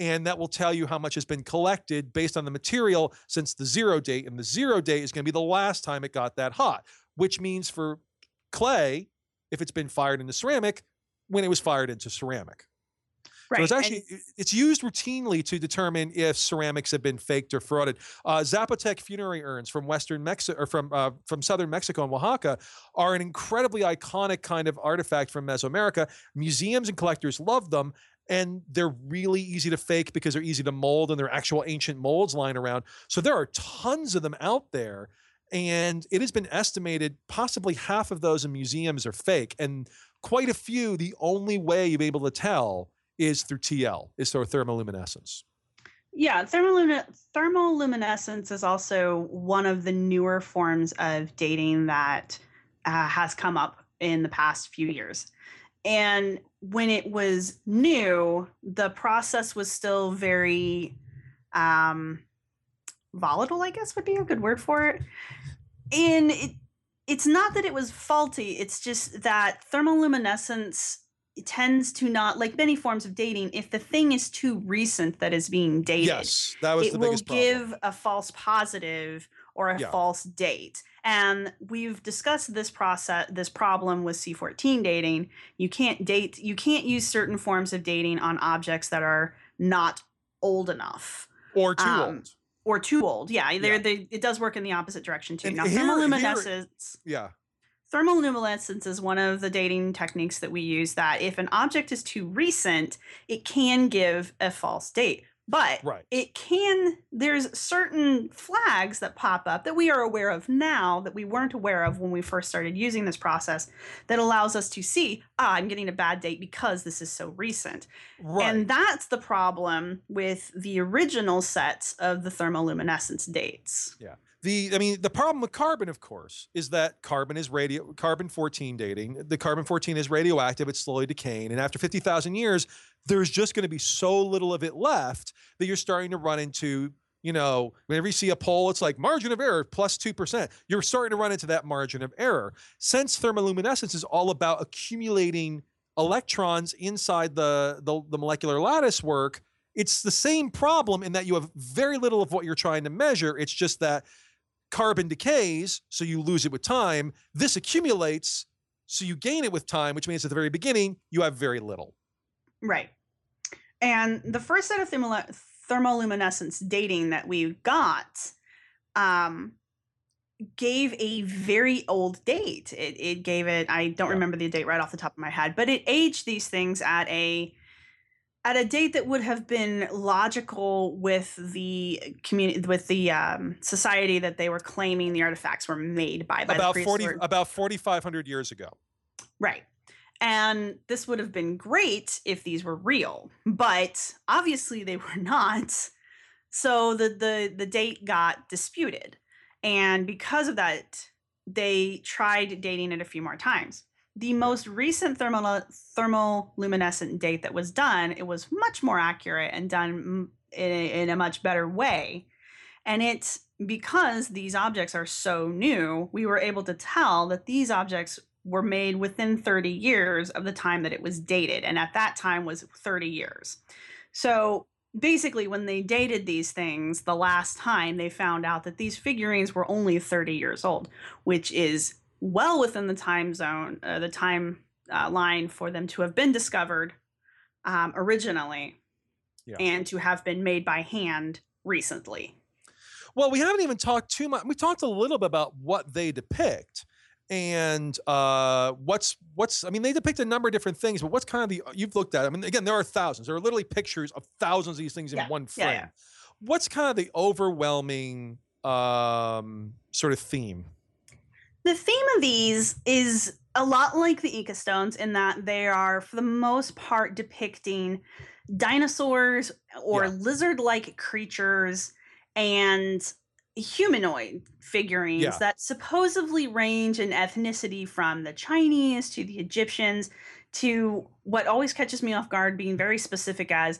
and that will tell you how much has been collected based on the material since the zero date. And the zero date is going to be the last time it got that hot, which means for clay, if it's been fired into ceramic, when it was fired into ceramic. Right. So it's actually, and it's used routinely to determine if ceramics have been faked or frauded. Uh, Zapotec funerary urns from western Mexico or from uh, from southern Mexico and Oaxaca are an incredibly iconic kind of artifact from Mesoamerica. Museums and collectors love them, and they're really easy to fake because they're easy to mold, and there are actual ancient molds lying around. So there are tons of them out there, and it has been estimated possibly half of those in museums are fake, and quite a few, the only way you'll be able to tell is through T L, is through thermoluminescence. Yeah, thermolum thermoluminescence is also one of the newer forms of dating that uh, has come up in the past few years. And when it was new, the process was still very um, volatile, I guess would be a good word for it. And it, it's not that it was faulty, it's just that thermoluminescence tends to not, like many forms of dating, if the thing is too recent that is being dated, yes, that was it the will biggest problem. Give a false positive or a yeah. false date. And we've discussed this process, this problem with C fourteen dating. You can't date, you can't use certain forms of dating on objects that are not old enough. Or too um, old. Or too old. Yeah, they're, yeah. They, it does work in the opposite direction too. And now, here, thermoluminescence. Here, yeah. Thermoluminescence is one of the dating techniques that we use, that if an object is too recent, it can give a false date. But right. it can, there's certain flags that pop up that we are aware of now that we weren't aware of when we first started using this process that allows us to see, ah, I'm getting a bad date because this is so recent. Right. And that's the problem with the original sets of the thermoluminescence dates. Yeah. The, I mean, the problem with carbon, of course, is that carbon is radio, carbon fourteen dating. The carbon fourteen is radioactive. It's slowly decaying. And after fifty thousand years, there's just going to be so little of it left that you're starting to run into, you know, whenever you see a poll, it's like margin of error plus two percent. You're starting to run into that margin of error. Since thermoluminescence is all about accumulating electrons inside the, the, the molecular lattice work, it's the same problem in that you have very little of what you're trying to measure. It's just that carbon decays, so you lose it with time. This accumulates, so you gain it with time, which means at the very beginning, you have very little. Right. And the first set of thermoluminescence dating that we got um, gave a very old date. It, it gave it, I don't yeah. remember the date right off the top of my head, but it aged these things at a at a date that would have been logical with the community, with the um, society that they were claiming the artifacts were made by. by about forty, about forty-five hundred years ago. Right, and this would have been great if these were real, but obviously they were not. So the the the date got disputed, and because of that, they tried dating it a few more times. The most recent thermal thermoluminescent date that was done, it was much more accurate and done in a, in a much better way. And it's because these objects are so new, we were able to tell that these objects were made within thirty years of the time that it was dated. And at that time was thirty years. So basically when they dated these things the last time, they found out that these figurines were only thirty years old, which is well within the time zone, uh, the time uh, line for them to have been discovered um, originally yeah. and to have been made by hand recently. Well, we haven't even talked too much. We talked a little bit about what they depict and uh, what's, what's, I mean, they depict a number of different things, but what's kind of the, you've looked at, I mean, again, there are thousands, there are literally pictures of thousands of these things in yeah. one frame. Yeah, yeah. What's kind of the overwhelming um, sort of theme? The theme of these is a lot like the Ica stones in that they are, for the most part, depicting dinosaurs or yeah. lizard-like creatures and humanoid figurines yeah. that supposedly range in ethnicity from the Chinese to the Egyptians to what always catches me off guard being very specific as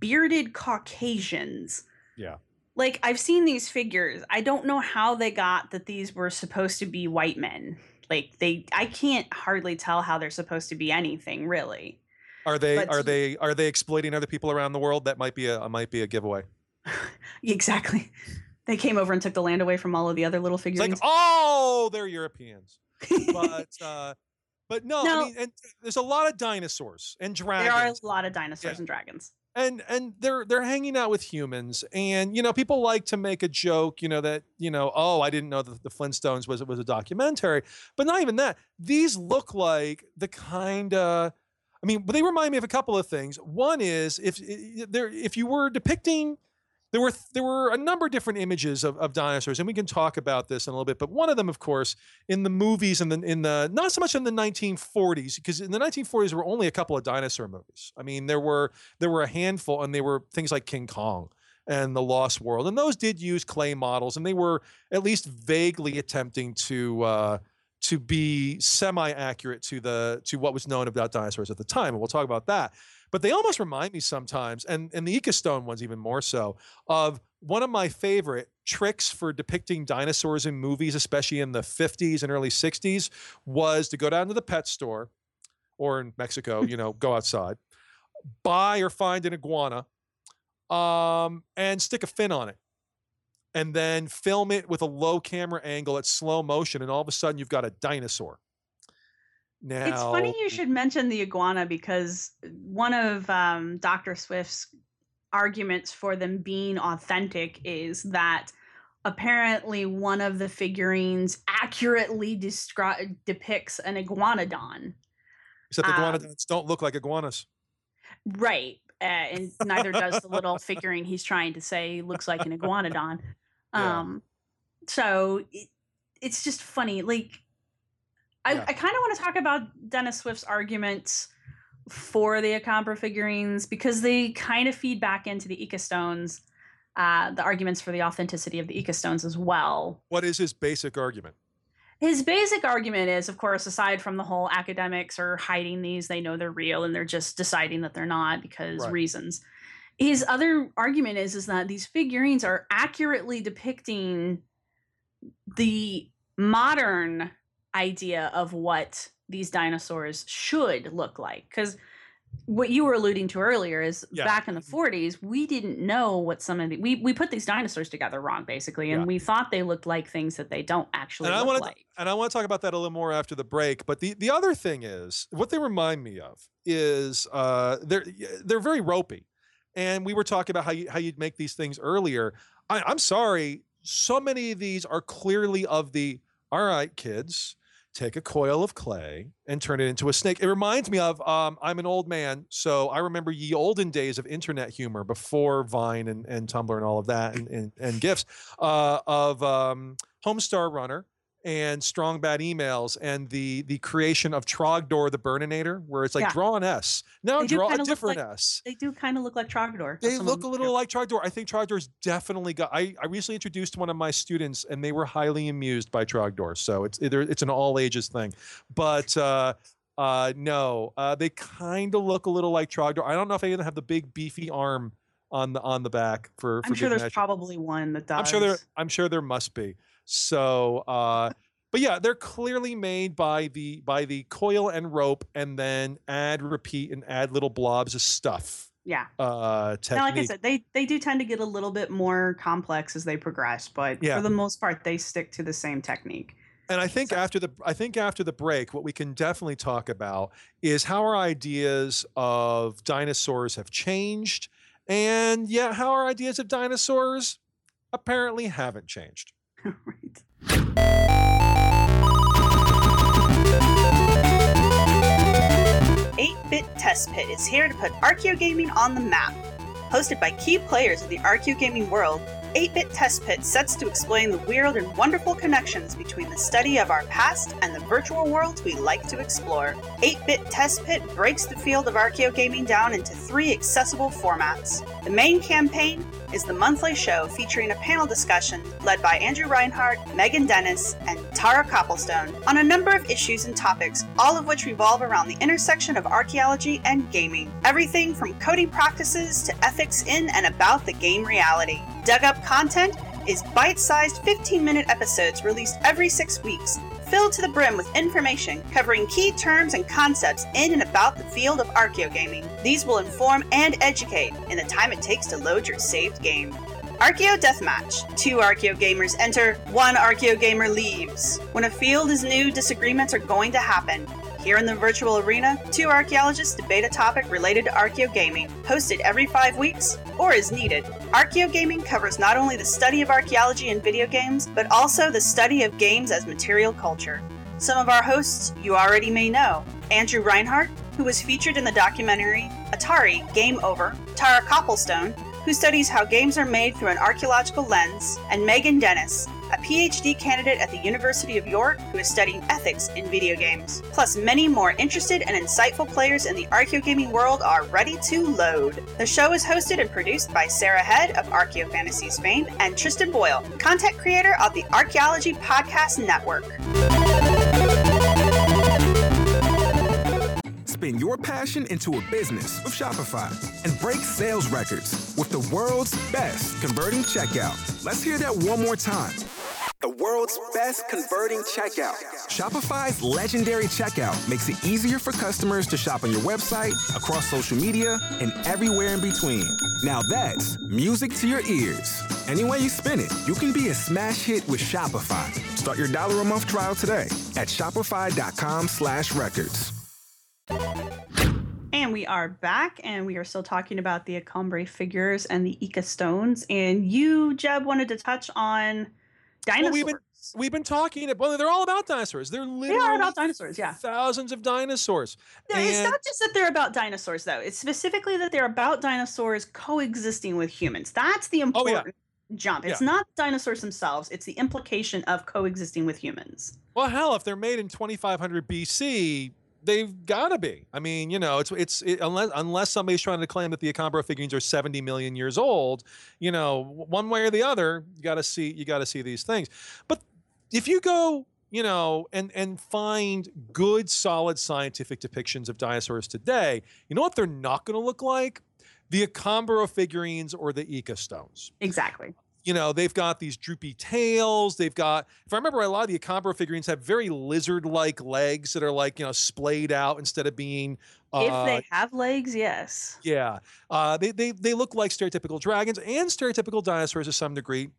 bearded Caucasians. Yeah. Like, I've seen these figures. I don't know how they got that these were supposed to be white men. Like, they, I can't hardly tell how they're supposed to be anything, really. Are they, but, are they, are they exploiting other people around the world? That might be a, might be a giveaway. Exactly. They came over and took the land away from all of the other little figurines. It's like, oh, they're Europeans. But, uh, but no, no. I mean, and there's a lot of dinosaurs and dragons. There are a lot of dinosaurs yeah. and dragons. And and they're they're hanging out with humans, and you know people like to make a joke, you know that you know oh I didn't know that the Flintstones was it was a documentary, but not even that. These look like the kind of, I mean, but they remind me of a couple of things. One is if there if you were depicting, there were there were a number of different images of, of dinosaurs, and we can talk about this in a little bit. But one of them, of course, in the movies and in, in the not so much in the nineteen forties, because in the nineteen forties there were only a couple of dinosaur movies. I mean, there were there were a handful, and they were things like King Kong and The Lost World, and those did use clay models, and they were at least vaguely attempting to uh, to be semi-accurate to the to what was known about dinosaurs at the time, and we'll talk about that. But they almost remind me sometimes, and, and the Ica stone ones even more so, of one of my favorite tricks for depicting dinosaurs in movies, especially in the fifties and early sixties, was to go down to the pet store, or in Mexico, you know, go outside, buy or find an iguana, um, and stick a fin on it. And then film it with a low camera angle at slow motion, and all of a sudden you've got a dinosaur. Now, it's funny you should mention the iguana, because one of um, Doctor Swift's arguments for them being authentic is that apparently one of the figurines accurately descri- depicts an iguanodon. Except um, iguanodons don't look like iguanas. Right. Uh, and neither does the little figurine he's trying to say looks like an iguanodon. Um, yeah. So it, it's just funny. Like, I, yeah. I kind of want to talk about Dennis Swift's arguments for the Acámbaro figurines, because they kind of feed back into the Ica stones, uh, the arguments for the authenticity of the Ica stones as well. What is his basic argument? His basic argument is, of course, aside from the whole academics are hiding these, they know they're real and they're just deciding that they're not because right. reasons. His other argument is, is that these figurines are accurately depicting the modern idea of what these dinosaurs should look like, because what you were alluding to earlier is yeah. back in the forties we didn't know what some of the we we put these dinosaurs together wrong, basically, and yeah. we thought they looked like things that they don't actually and look I wanna, like and I want to talk about that a little more after the break. But the the other thing is what they remind me of is uh they're they're very ropey, and we were talking about how you how you'd make these things earlier. I, I'm sorry, so many of these are clearly of the all right kids, take a coil of clay and turn it into a snake. It reminds me of, um, I'm an old man, so I remember ye olden days of internet humor before Vine and, and Tumblr and all of that and, and, and GIFs, uh, of um, Homestar Runner and Strong Bad Emails and the the creation of Trogdor the Burninator, where it's like, yeah. draw an S. Now they draw a different like, S. They do kind of look like Trogdor. They look a little like Trogdor. I think Trogdor's definitely got, I, I recently introduced one of my students and they were highly amused by Trogdor. So it's it's an all ages thing. But uh, uh, no, uh, they kind of look a little like Trogdor. I don't know if any of them have the big beefy arm on the on the back. For, for I'm sure there's measure. Probably one that does. I'm sure there, I'm sure there must be. So, uh, but yeah, they're clearly made by the, by the coil and rope, and then add, repeat, and add little blobs of stuff. Yeah. Uh, technique. Now, like I said, they, they do tend to get a little bit more complex as they progress, but yeah. for the most part, they stick to the same technique. And I think so. after the, I think after the break, what we can definitely talk about is how our ideas of dinosaurs have changed, and yeah, how our ideas of dinosaurs apparently haven't changed. Right. eight bit Test Pit is here to put Archaeogaming on the map. Hosted by key players of the Archaeogaming world, eight-bit test pit sets to explain the weird and wonderful connections between the study of our past and the virtual worlds we like to explore. eight-bit test pit breaks the field of archaeogaming down into three accessible formats. The main campaign is the monthly show featuring a panel discussion led by Andrew Reinhardt, Megan Dennis, and Tara Copplestone on a number of issues and topics, all of which revolve around the intersection of archaeology and gaming. Everything from coding practices to ethics in and about the game reality. Dug Up Content is bite-sized fifteen-minute episodes released every six weeks, filled to the brim with information covering key terms and concepts in and about the field of archaeogaming. These will inform and educate in the time it takes to load your saved game. Archaeo Deathmatch. Two archaeogamers enter, one archaeogamer leaves. When a field is new, disagreements are going to happen. Here in the virtual arena, two archaeologists debate a topic related to archaeogaming, hosted every five weeks, or as needed. Archaeogaming covers not only the study of archaeology and video games, but also the study of games as material culture. Some of our hosts you already may know. Andrew Reinhardt, who was featured in the documentary Atari Game Over, Tara Copplestone, who studies how games are made through an archaeological lens, and Megan Dennis, a P H D candidate at the University of York who is studying ethics in video games. Plus, many more interested and insightful players in the archaeogaming world are ready to load. The show is hosted and produced by Sarah Head of Archaeofantasies fame and Tristan Boyle, content creator of the Archaeology Podcast Network. Spin your passion into a business with Shopify and break sales records with the world's best converting checkout. Let's hear that one more time. The world's best converting checkout. Shopify's legendary checkout makes it easier for customers to shop on your website, across social media, and everywhere in between. Now that's music to your ears. Any way you spin it, you can be a smash hit with Shopify. Start your dollar a month trial today at shopify.com slash records. And we are back, and we are still talking about the Acámbaro figures and the Ica stones. And you, Jeb, wanted to touch on dinosaurs. Well, we've, been, we've been talking. Well, they're all about dinosaurs. They're literally they are about dinosaurs, yeah. Thousands of dinosaurs. No, and it's not just that they're about dinosaurs, though. It's specifically that they're about dinosaurs coexisting with humans. That's the important oh, yeah. jump. It's yeah. not dinosaurs themselves. It's the implication of coexisting with humans. Well, hell, if they're made in twenty-five hundred B C, they've got to be. I mean, you know, it's it's it, unless unless somebody's trying to claim that the Acámbaro figurines are seventy million years old, you know, one way or the other, you got to see you got to see these things. But if you go, you know, and and find good, solid scientific depictions of dinosaurs today, you know what they're not going to look like? The Acámbaro figurines or the Ica stones. Exactly. You know, they've got these droopy tails. They've got, if I remember, a lot of the Acámbaro figurines have very lizard-like legs that are like, you know, splayed out instead of being... Uh, if they have legs, yes. Yeah. Uh, they, they, they look like stereotypical dragons and stereotypical dinosaurs to some degree,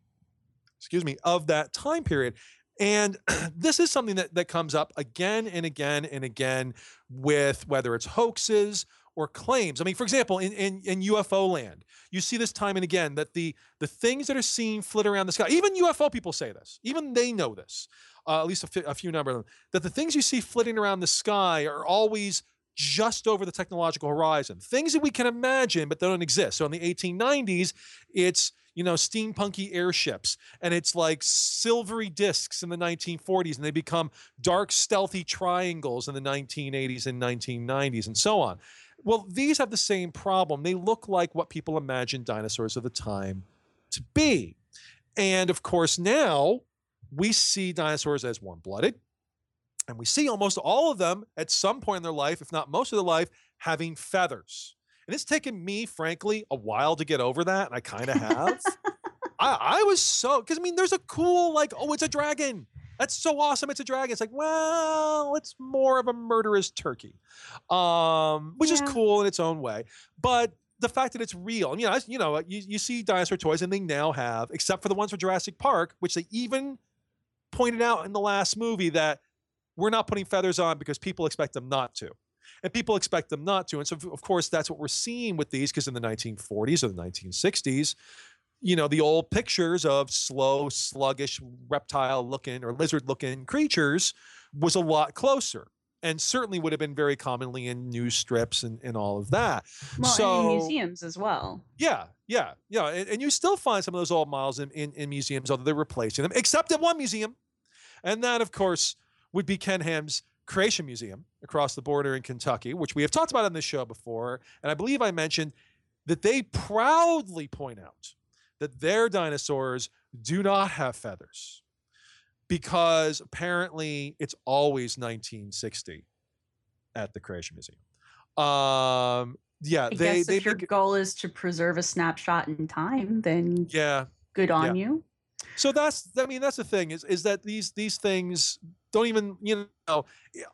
excuse me, of that time period. And this is something that, that comes up again and again and again with whether it's hoaxes or claims. I mean, for example, in, in, in U F O land, you see this time and again that the the things that are seen flit around the sky, even U F O people say this, even they know this, uh, at least a, f- a few number of them, that the things you see flitting around the sky are always just over the technological horizon, things that we can imagine but don't exist. So in the eighteen nineties, it's, you know, steampunky airships, and it's like silvery discs in the nineteen forties, and they become dark, stealthy triangles in the nineteen eighties and nineteen nineties and so on. Well, these have the same problem. They look like what people imagined dinosaurs of the time to be. And of course, now we see dinosaurs as warm-blooded, and we see almost all of them at some point in their life, if not most of their life, having feathers. And it's taken me, frankly, a while to get over that, and I kind of have. I, I was so, because I mean, there's a cool, like, oh, it's a dragon. That's so awesome. It's a dragon. It's like, well, it's more of a murderous turkey, um, which yeah. is cool in its own way. But the fact that it's real, and you know, you know, you, you see dinosaur toys, and they now have, except for the ones for Jurassic Park, which they even pointed out in the last movie that we're not putting feathers on because people expect them not to. And people expect them not to. And so, of course, that's what we're seeing with these, because in the nineteen forties or the nineteen sixties, you know, the old pictures of slow, sluggish, reptile-looking or lizard-looking creatures was a lot closer. and certainly would have been very commonly in news strips and, and all of that. Well, so, and in museums as well. Yeah, yeah, yeah. And, and you still find some of those old models in, in, in museums, although they're replacing them, except at one museum. And that, of course, would be Kenham's Creation Museum across the border in Kentucky, which we have talked about on this show before. And I believe I mentioned that they proudly point out that their dinosaurs do not have feathers, because apparently it's always nineteen sixty at the Creation Museum. Um, yeah, I they, guess they if they, your goal is to preserve a snapshot in time, then yeah, good on yeah. you. So that's, I mean, that's the thing is, is that these, these things don't even, you know,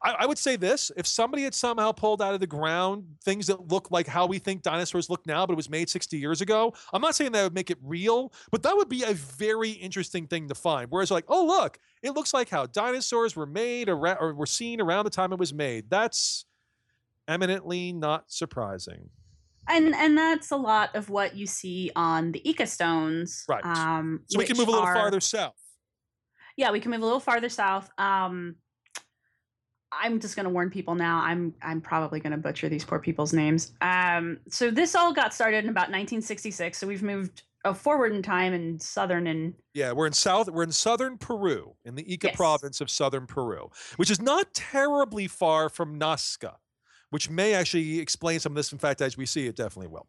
I, I would say this, if somebody had somehow pulled out of the ground things that look like how we think dinosaurs look now, but it was made sixty years ago, I'm not saying that would make it real, but that would be a very interesting thing to find. Whereas like, oh, look, it looks like how dinosaurs were made around, or were seen around the time it was made. That's eminently not surprising. And and that's a lot of what you see on the Ica stones. Right. Um, so we can move a little are, farther south. Yeah, we can move a little farther south. Um, I'm just going to warn people now. I'm I'm probably going to butcher these poor people's names. Um, so this all got started in about nineteen sixty-six. So we've moved uh, forward in time in southern and yeah, we're in south. We're in southern Peru, in the Ica yes. province of southern Peru, which is not terribly far from Nazca, which may actually explain some of this. In fact, as we see, it definitely will.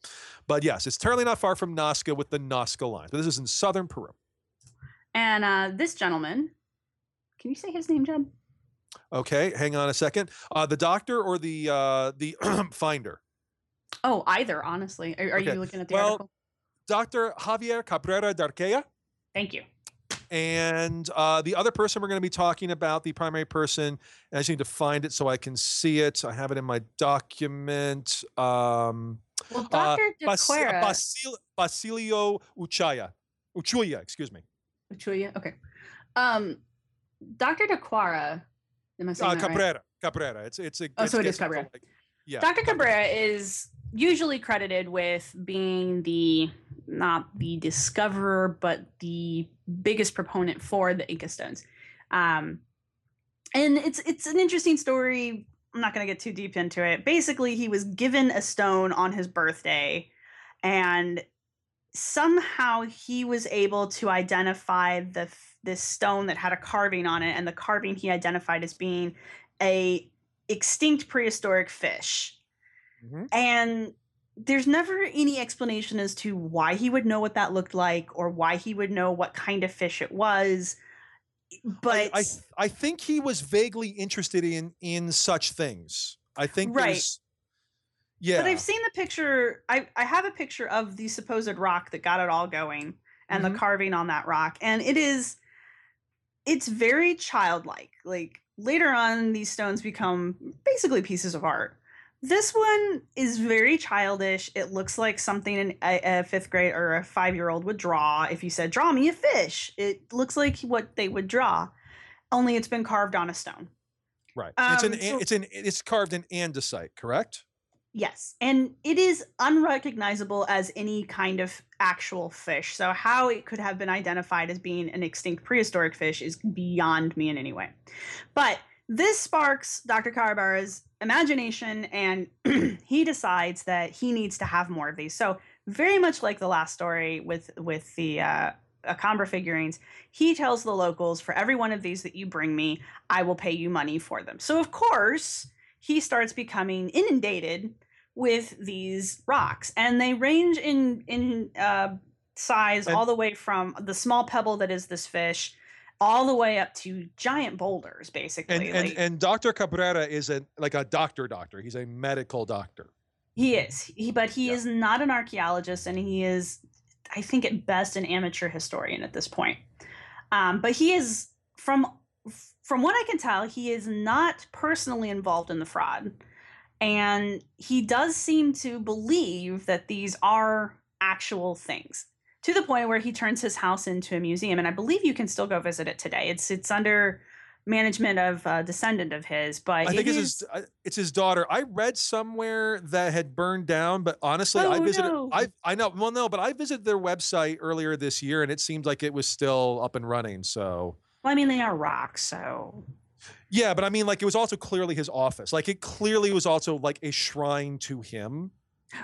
But yes, it's totally not far from Nazca with the Nazca line. But this is in southern Peru. And uh, this gentleman, can you say his name, Jed? Okay, hang on a second. Uh, the doctor or the uh, the finder? Oh, either, honestly. Are, are okay. you looking at the well, article? Doctor Javier Cabrera Darquea. Thank you. And uh, the other person we're going to be talking about, the primary person, I just need to find it so I can see it. I have it in my document. Um, well, Doctor Uh, Bas Basil Basilio Uschuya. Uschuya, excuse me. Uschuya, okay. Um, Doctor Darquea, am I saying uh, that Cabrera, right? Cabrera. It's, it's a, oh, it's so it is Cabrera. Like, yeah, Doctor Cabrera is usually credited with being the, not the discoverer, but the biggest proponent for the Ica stones. Um, and it's it's an interesting story. I'm not going to get too deep into it. Basically, he was given a stone on his birthday, and somehow he was able to identify the this stone that had a carving on it, and the carving he identified as being a extinct prehistoric fish. Mm-hmm. And there's never any explanation as to why he would know what that looked like or why he would know what kind of fish it was. But I, I, I think he was vaguely interested in, in such things. I think. Right. Yeah. But I've seen the picture. I, I have a picture of the supposed rock that got it all going and mm-hmm. the carving on that rock. And it is, it's very childlike. Like later on, these stones become basically pieces of art. This one is very childish. It looks like something an, a, a fifth grade or a five-year-old would draw. If you said, draw me a fish, it looks like what they would draw, only it's been carved on a stone. Right. Um, it's, an, so, it's, an, it's carved in andesite, correct? Yes. And it is unrecognizable as any kind of actual fish. So how it could have been identified as being an extinct prehistoric fish is beyond me in any way. But this sparks Doctor Cabrera's imagination, and he decides that he needs to have more of these. So very much like the last story with with the uh, Acámbaro figurines, he tells the locals, for every one of these that you bring me, I will pay you money for them. So of course, he starts becoming inundated with these rocks, and they range in, in uh, size all the way from the small pebble that is this fish all the way up to giant boulders, basically. And, and, like, and Doctor Cabrera is a, like a doctor doctor. He's a medical doctor. He is. He, but he yeah. is not an archaeologist, and he is, I think at best, an amateur historian at this point. Um, but he is, from, from what I can tell, he is not personally involved in the fraud. And he does seem to believe that these are actual things, to the point where he turns his house into a museum. And I believe you can still go visit it today. It's it's under management of a descendant of his. But I it think it's his, it's his daughter. I read somewhere that had burned down, but honestly, oh, I visited. No. I I know. Well, no, but I visited their website earlier this year, and it seemed like it was still up and running. So, well, I mean, they are rocks, so. Yeah, but I mean, like, it was also clearly his office. Like, it clearly was also, like, a shrine to him.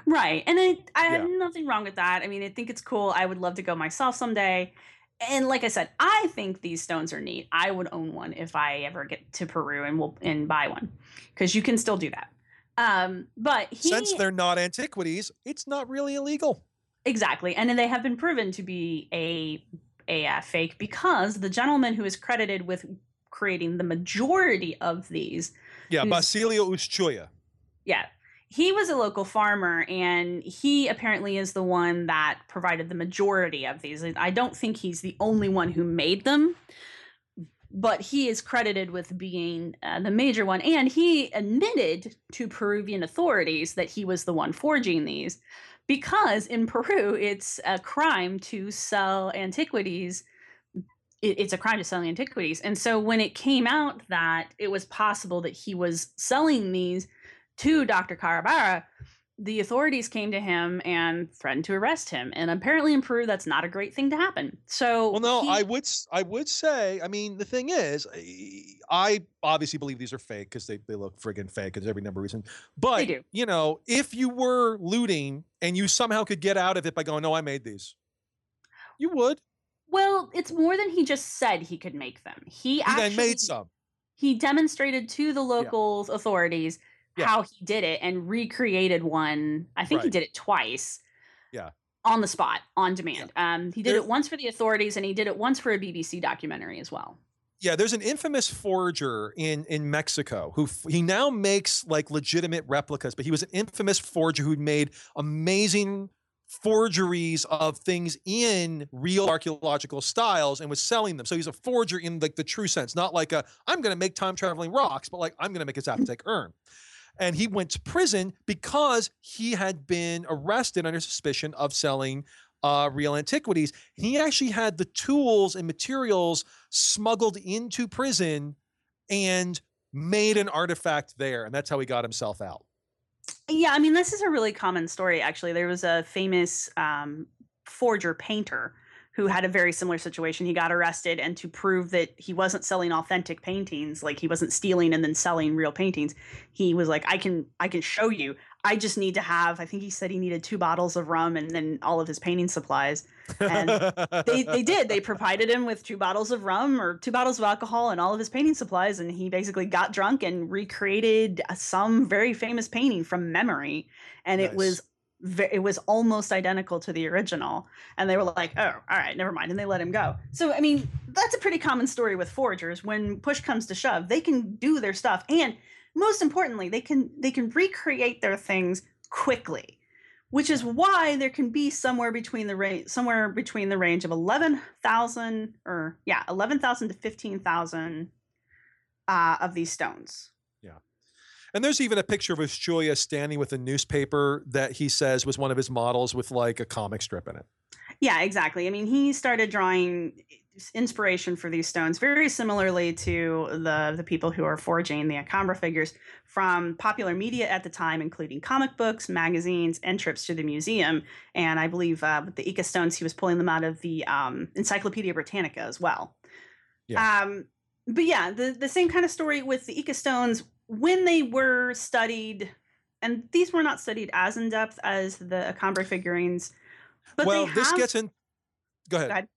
Right. And I, I yeah. have nothing wrong with that. I mean, I think it's cool. I would love to go myself someday. And like I said, I think these stones are neat. I would own one if I ever get to Peru and will and buy one, because you can still do that. Um, but he, since they're not antiquities, it's not really illegal. Exactly. And then they have been proven to be a, a uh, fake, because the gentleman who is credited with creating the majority of these. Yeah. Basilio Uschuya. Yeah. He was a local farmer, and he apparently is the one that provided the majority of these. I don't think he's the only one who made them, but he is credited with being uh, the major one. And he admitted to Peruvian authorities that he was the one forging these, because in Peru, it's a crime to sell antiquities. It's a crime to sell antiquities. And so when it came out that it was possible that he was selling these to Doctor Cabrera, the authorities came to him and threatened to arrest him. And apparently in Peru, that's not a great thing to happen. So, well, no, he... I would, I would say, I mean, the thing is, I obviously believe these are fake, because they, they look friggin' fake. There's every number of reasons. But, you know, if you were looting and you somehow could get out of it by going, no, I made these, you would. Well, it's more than he just said he could make them. He, he actually then made some. He demonstrated to the local yeah. authorities Yeah. how he did it, and recreated one. I think right. he did it twice. Yeah. On the spot, on demand. Yeah. Um, he did There's, it once for the authorities, and he did it once for a B B C documentary as well. Yeah. There's an infamous forger in, in Mexico who he now makes like legitimate replicas, but he was an infamous forger who'd made amazing forgeries of things in real archaeological styles and was selling them. So he's a forger in like the true sense, not like a, I'm going to make time traveling rocks, but like, I'm going to make a Zapotec urn. And he went to prison because he had been arrested under suspicion of selling uh, real antiquities. He actually had the tools and materials smuggled into prison and made an artifact there. And that's how he got himself out. Yeah, I mean, this is a really common story, actually. There was a famous um, forger painter who had a very similar situation. He got arrested, and to prove that he wasn't selling authentic paintings, like he wasn't stealing and then selling real paintings, he was like, I can, I can show you. I just need to have, I think he said he needed two bottles of rum and then all of his painting supplies. And they, they did, they provided him with two bottles of rum or two bottles of alcohol and all of his painting supplies. And he basically got drunk and recreated some very famous painting from memory. And nice. It was it was almost identical to the original, and they were like, oh, all right, never mind. And they let him go. So, I mean, that's a pretty common story with foragers. When push comes to shove, they can do their stuff. And most importantly, they can, they can recreate their things quickly, which is why there can be somewhere between the range, somewhere between the range of eleven thousand or yeah, eleven thousand to fifteen thousand uh, of these stones. And there's even a picture of Uschuya standing with a newspaper that he says was one of his models, with like a comic strip in it. Yeah, exactly. I mean, he started drawing inspiration for these stones very similarly to the, the people who are forging the Acámbaro figures from popular media at the time, including comic books, magazines, and trips to the museum. And I believe uh, with the Ica stones, he was pulling them out of the um, Encyclopedia Britannica as well. Yeah. Um, but yeah, the, the same kind of story with the Ica stones. When they were studied, and these were not studied as in depth as the Acámbaro figurines, but well, they this have... gets in. Go ahead. Go ahead.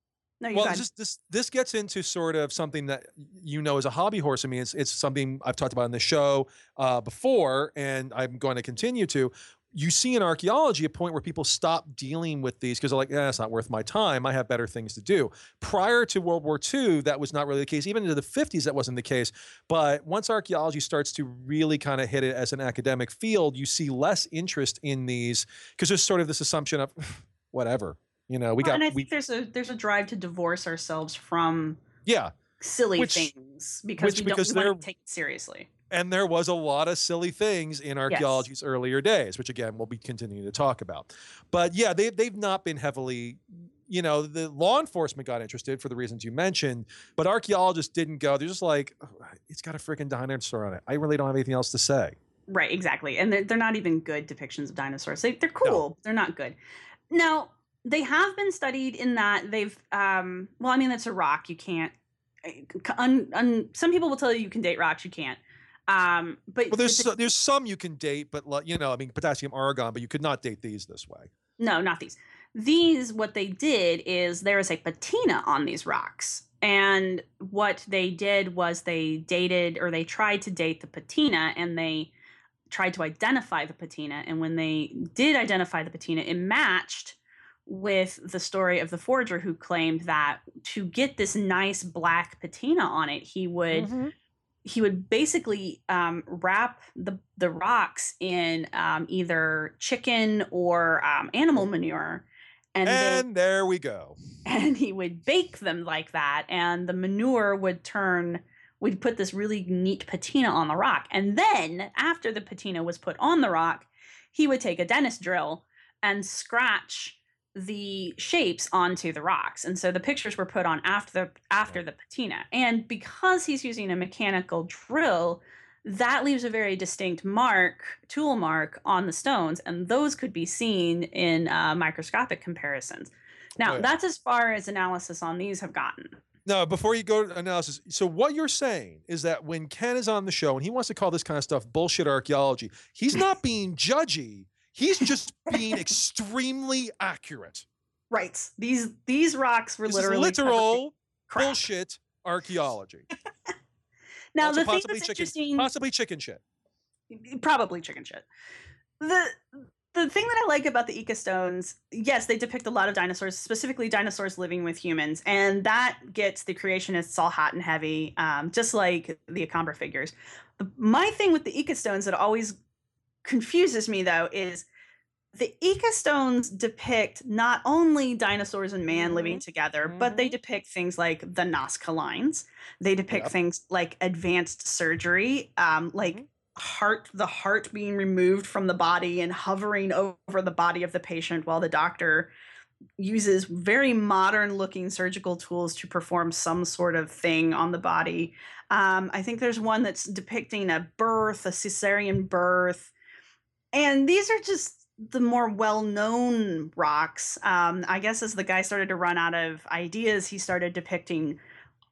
No, you well, go ahead. This, this this gets into sort of something that you know is a hobby horse. I mean, it's it's something I've talked about on the show uh, before, and I'm going to continue to. You see in archaeology a point where people stop dealing with these because they're like, yeah, it's not worth my time. I have better things to do. Prior to World War Two, that was not really the case. Even into the fifties, that wasn't the case. But once archaeology starts to really kind of hit it as an academic field, you see less interest in these because there's sort of this assumption of whatever, you know, we well, got. And I think we, there's a there's a drive to divorce ourselves from yeah silly which, things because which, we because don't want to take it seriously. And there was a lot of silly things in archaeology's yes. earlier days, which, again, we'll be continuing to talk about. But, yeah, they, they've not been heavily, you know, the law enforcement got interested for the reasons you mentioned, but archaeologists didn't go. They're just like, oh, it's got a freaking dinosaur on it. I really don't have anything else to say. Right, exactly. And they're, they're not even good depictions of dinosaurs. They, they're cool. No. They're not good. Now, they have been studied in that they've um, – well, I mean, it's a rock. You can't un, un, some people will tell you you can date rocks, you can't. Um, but well, there's so, there's some you can date, but you know, I mean, potassium argon, but you could not date these this way. No, not these. These, what they did is there is a patina on these rocks. And what they did was they dated, or they tried to date the patina, and they tried to identify the patina. And when they did identify the patina, it matched with the story of the forger who claimed that to get this nice black patina on it, he would mm-hmm. he would basically um, wrap the the rocks in um, either chicken or um, animal manure. And, and they, there we go. And he would bake them like that, and the manure would turn, would put this really neat patina on the rock. And then after the patina was put on the rock, he would take a dentist drill and scratch the shapes onto the rocks. And so the pictures were put on after the, after the patina. And because he's using a mechanical drill, that leaves a very distinct mark, tool mark, on the stones, and those could be seen in uh, microscopic comparisons. Now, oh, yeah. that's as far as analysis on these have gotten. Now, before you go to analysis, so what you're saying is that when Ken is on the show and he wants to call this kind of stuff bullshit archaeology, he's not being judgy. He's just being extremely accurate. Right. These these rocks were this literally is literal bullshit archaeology. Now, also the thing that's chicken, interesting, possibly chicken shit, probably chicken shit. The the thing that I like about the Ica stones, yes, they depict a lot of dinosaurs, specifically dinosaurs living with humans, and that gets the creationists all hot and heavy, um, just like the Acámbaro figures. The, my thing with the Ica stones that always confuses me, though, is the Ica stones depict not only dinosaurs and man living together, mm-hmm. but they depict things like the Nazca lines. They depict yep. things like advanced surgery, um, like mm-hmm. heart, the heart being removed from the body and hovering over the body of the patient while the doctor uses very modern looking surgical tools to perform some sort of thing on the body. Um, I think there's one that's depicting a birth, a cesarean birth. And these are just the more well-known rocks. um, I guess as the guy started to run out of ideas, he started depicting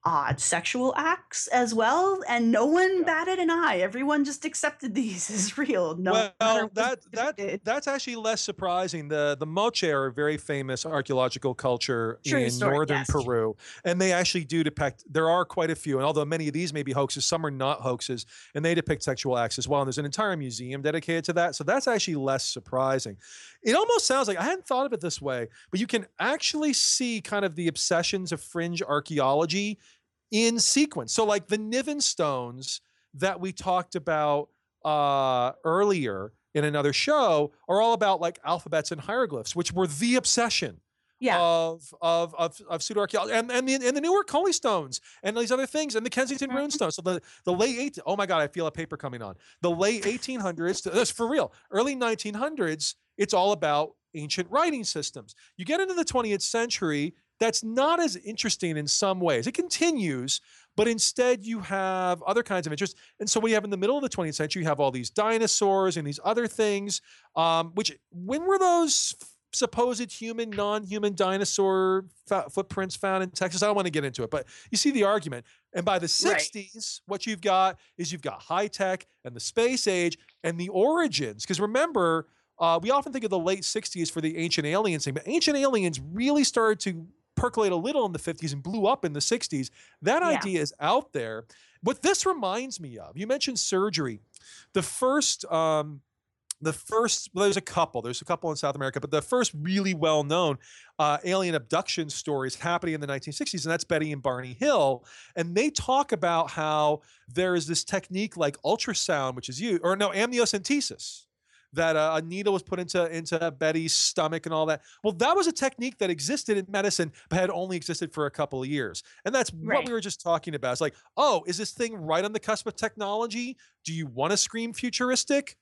odd sexual acts as well, and no one yeah. batted an eye. Everyone just accepted these as real. No, well, that that that's actually less surprising. The the Moche are a very famous archaeological culture True in story, northern yes. Peru, and they actually do depict. There are quite a few, and although many of these may be hoaxes, some are not hoaxes, and they depict sexual acts as well. And there's an entire museum dedicated to that, so that's actually less surprising. It almost sounds like I hadn't thought of it this way, but you can actually see kind of the obsessions of fringe archaeology in sequence. So like the Niven stones that we talked about uh, earlier in another show are all about like alphabets and hieroglyphs, which were the obsession yeah. of, of, of, of pseudo-archaeology and, and, the, and the newer Coley stones and these other things and the Kensington mm-hmm. rune stones. So the, the late eight, oh my God, I feel a paper coming on. The late eighteen hundreds, that's for real, early nineteen hundreds, it's all about ancient writing systems. You get into the twentieth century, that's not as interesting in some ways. It continues, but instead you have other kinds of interest. And so we have in the middle of the twentieth century, you have all these dinosaurs and these other things, um, which when were those supposed human, non-human dinosaur footprints found in Texas? I don't want to get into it, but you see the argument. And by the sixties, right. what you've got is you've got high tech and the space age and the origins. Because remember, uh, we often think of the late sixties for the ancient aliens thing, but ancient aliens really started to percolate a little in the fifties and blew up in the sixties. That yeah. idea is out there. What this reminds me of, you mentioned surgery. The first, um, the first, well, there's a couple, there's a couple in South America, but the first really well-known uh, alien abduction stories happening in the nineteen sixties, and that's Betty and Barney Hill. And they talk about how there is this technique like ultrasound, which is used, or no, amniocentesis, that uh, a needle was put into, into Betty's stomach and all that. Well, that was a technique that existed in medicine, but had only existed for a couple of years. And that's right. what we were just talking about. It's like, oh, is this thing right on the cusp of technology? Do you want to scream futuristic?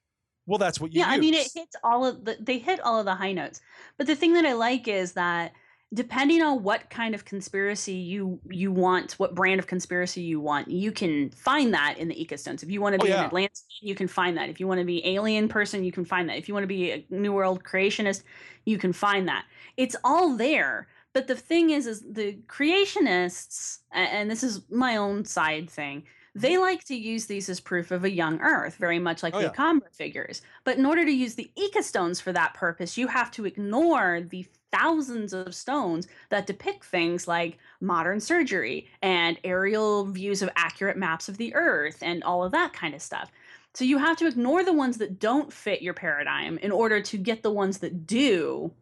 Well, that's what you Yeah, use. I mean, it hits all of the, they hit all of the high notes. But the thing that I like is that depending on what kind of conspiracy you you want, what brand of conspiracy you want, you can find that in the Ica stones. If you want to be oh, yeah. an Atlantean, you can find that. If you want to be alien person, you can find that. If you want to be a New World creationist, you can find that. It's all there. But the thing is, is the creationists, and this is my own side thing, they like to use these as proof of a young Earth, very much like oh, the yeah. Acámbaro figures. But in order to use the Ica stones for that purpose, you have to ignore the thousands of stones that depict things like modern surgery and aerial views of accurate maps of the Earth and all of that kind of stuff. So you have to ignore the ones that don't fit your paradigm in order to get the ones that do,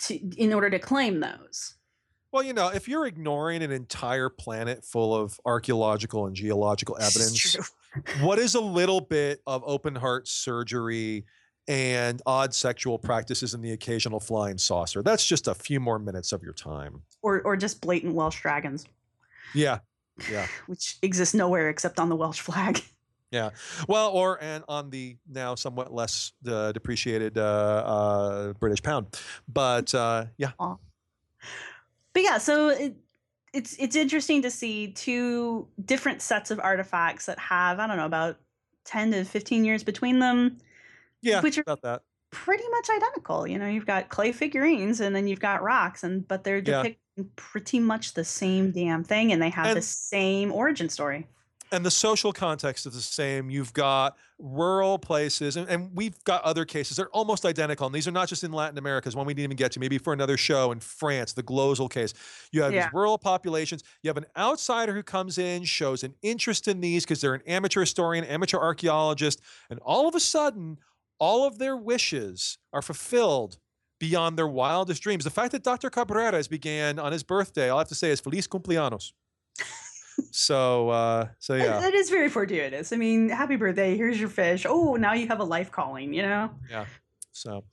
to, in order to claim those. Well, you know, if you're ignoring an entire planet full of archaeological and geological evidence, what is a little bit of open heart surgery and odd sexual practices and the occasional flying saucer? That's just a few more minutes of your time. Or, or just blatant Welsh dragons. Yeah, yeah. Which exist nowhere except on the Welsh flag. Yeah. Well, or and on the now somewhat less uh, depreciated uh, uh, British pound. But uh, yeah. Aww. But yeah, so it, it's it's interesting to see two different sets of artifacts that have, I don't know, about ten to fifteen years between them. Yeah, which are about that. Pretty much identical. You know, you've got clay figurines and then you've got rocks, and but they're depicting yeah. pretty much the same damn thing, and they have and, the same origin story. And the social context is the same. You've got rural places, and, and we've got other cases. They're almost identical. And these are not just in Latin America. It's one we didn't even get to. Maybe for another show in France, the Glozel case. You have yeah. these rural populations. You have an outsider who comes in, shows an interest in these because they're an amateur historian, amateur archaeologist. And all of a sudden, all of their wishes are fulfilled beyond their wildest dreams. The fact that Doctor Cabreras began on his birthday, I'll have to say, is Feliz Cumpleaños. So, uh, so yeah, that is very fortuitous. I mean, happy birthday. Here's your fish. Oh, now you have a life calling, you know? Yeah. So,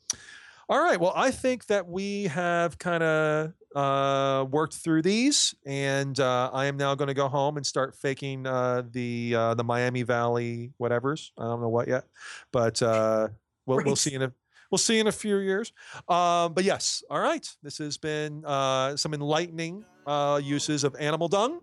all right. Well, I think that we have kind of, uh, worked through these, and, uh, I am now going to go home and start faking, uh, the, uh, the Miami Valley, whatevers. I don't know what yet, but, uh, we'll, right. we'll see in a, we'll see in a few years. Um, but yes. All right. This has been, uh, some enlightening, uh, uses of animal dung.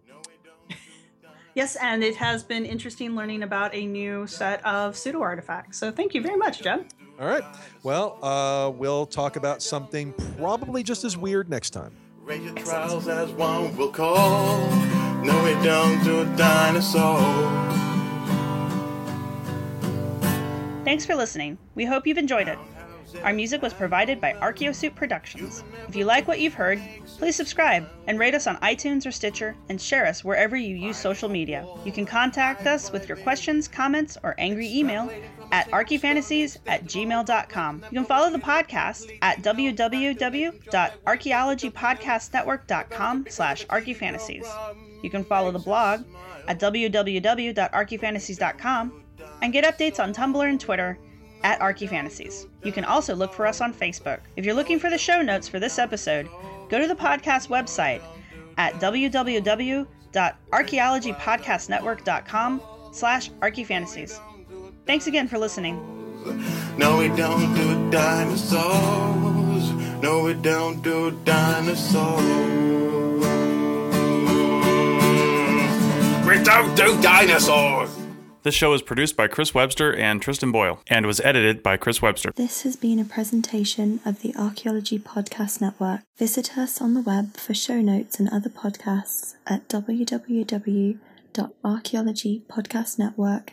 Yes, and it has been interesting learning about a new set of pseudo-artifacts. So thank you very much, Jeb. All right. Well, uh, we'll talk about something probably just as weird next time. Raise your trials as one will call. No, we don't do a dinosaur. Thanks for listening. We hope you've enjoyed it. Our music was provided by Archaeosoup Productions. If you like what you've heard, please subscribe and rate us on iTunes or Stitcher, and share us wherever you use social media. You can contact us with your questions, comments, or angry email at archie fantasies at gmail dot com. You can follow the podcast at w w w dot archaeology podcast network dot com slash archie fantasies. You can follow the blog at w w w dot archie fantasies dot com and get updates on Tumblr and Twitter at Archie Fantasies. You can also look for us on Facebook. If you're looking for the show notes for this episode, go to the podcast website at w w w dot archaeology podcast network dot com slash archie fantasies. Thanks again for listening. No, we don't do dinosaurs. No, we don't do dinosaurs. We don't do dinosaurs. This show is produced by Chris Webster and Tristan Boyle, and was edited by Chris Webster. This has been a presentation of the Archaeology Podcast Network. Visit us on the web for show notes and other podcasts at w w w dot archaeology podcast network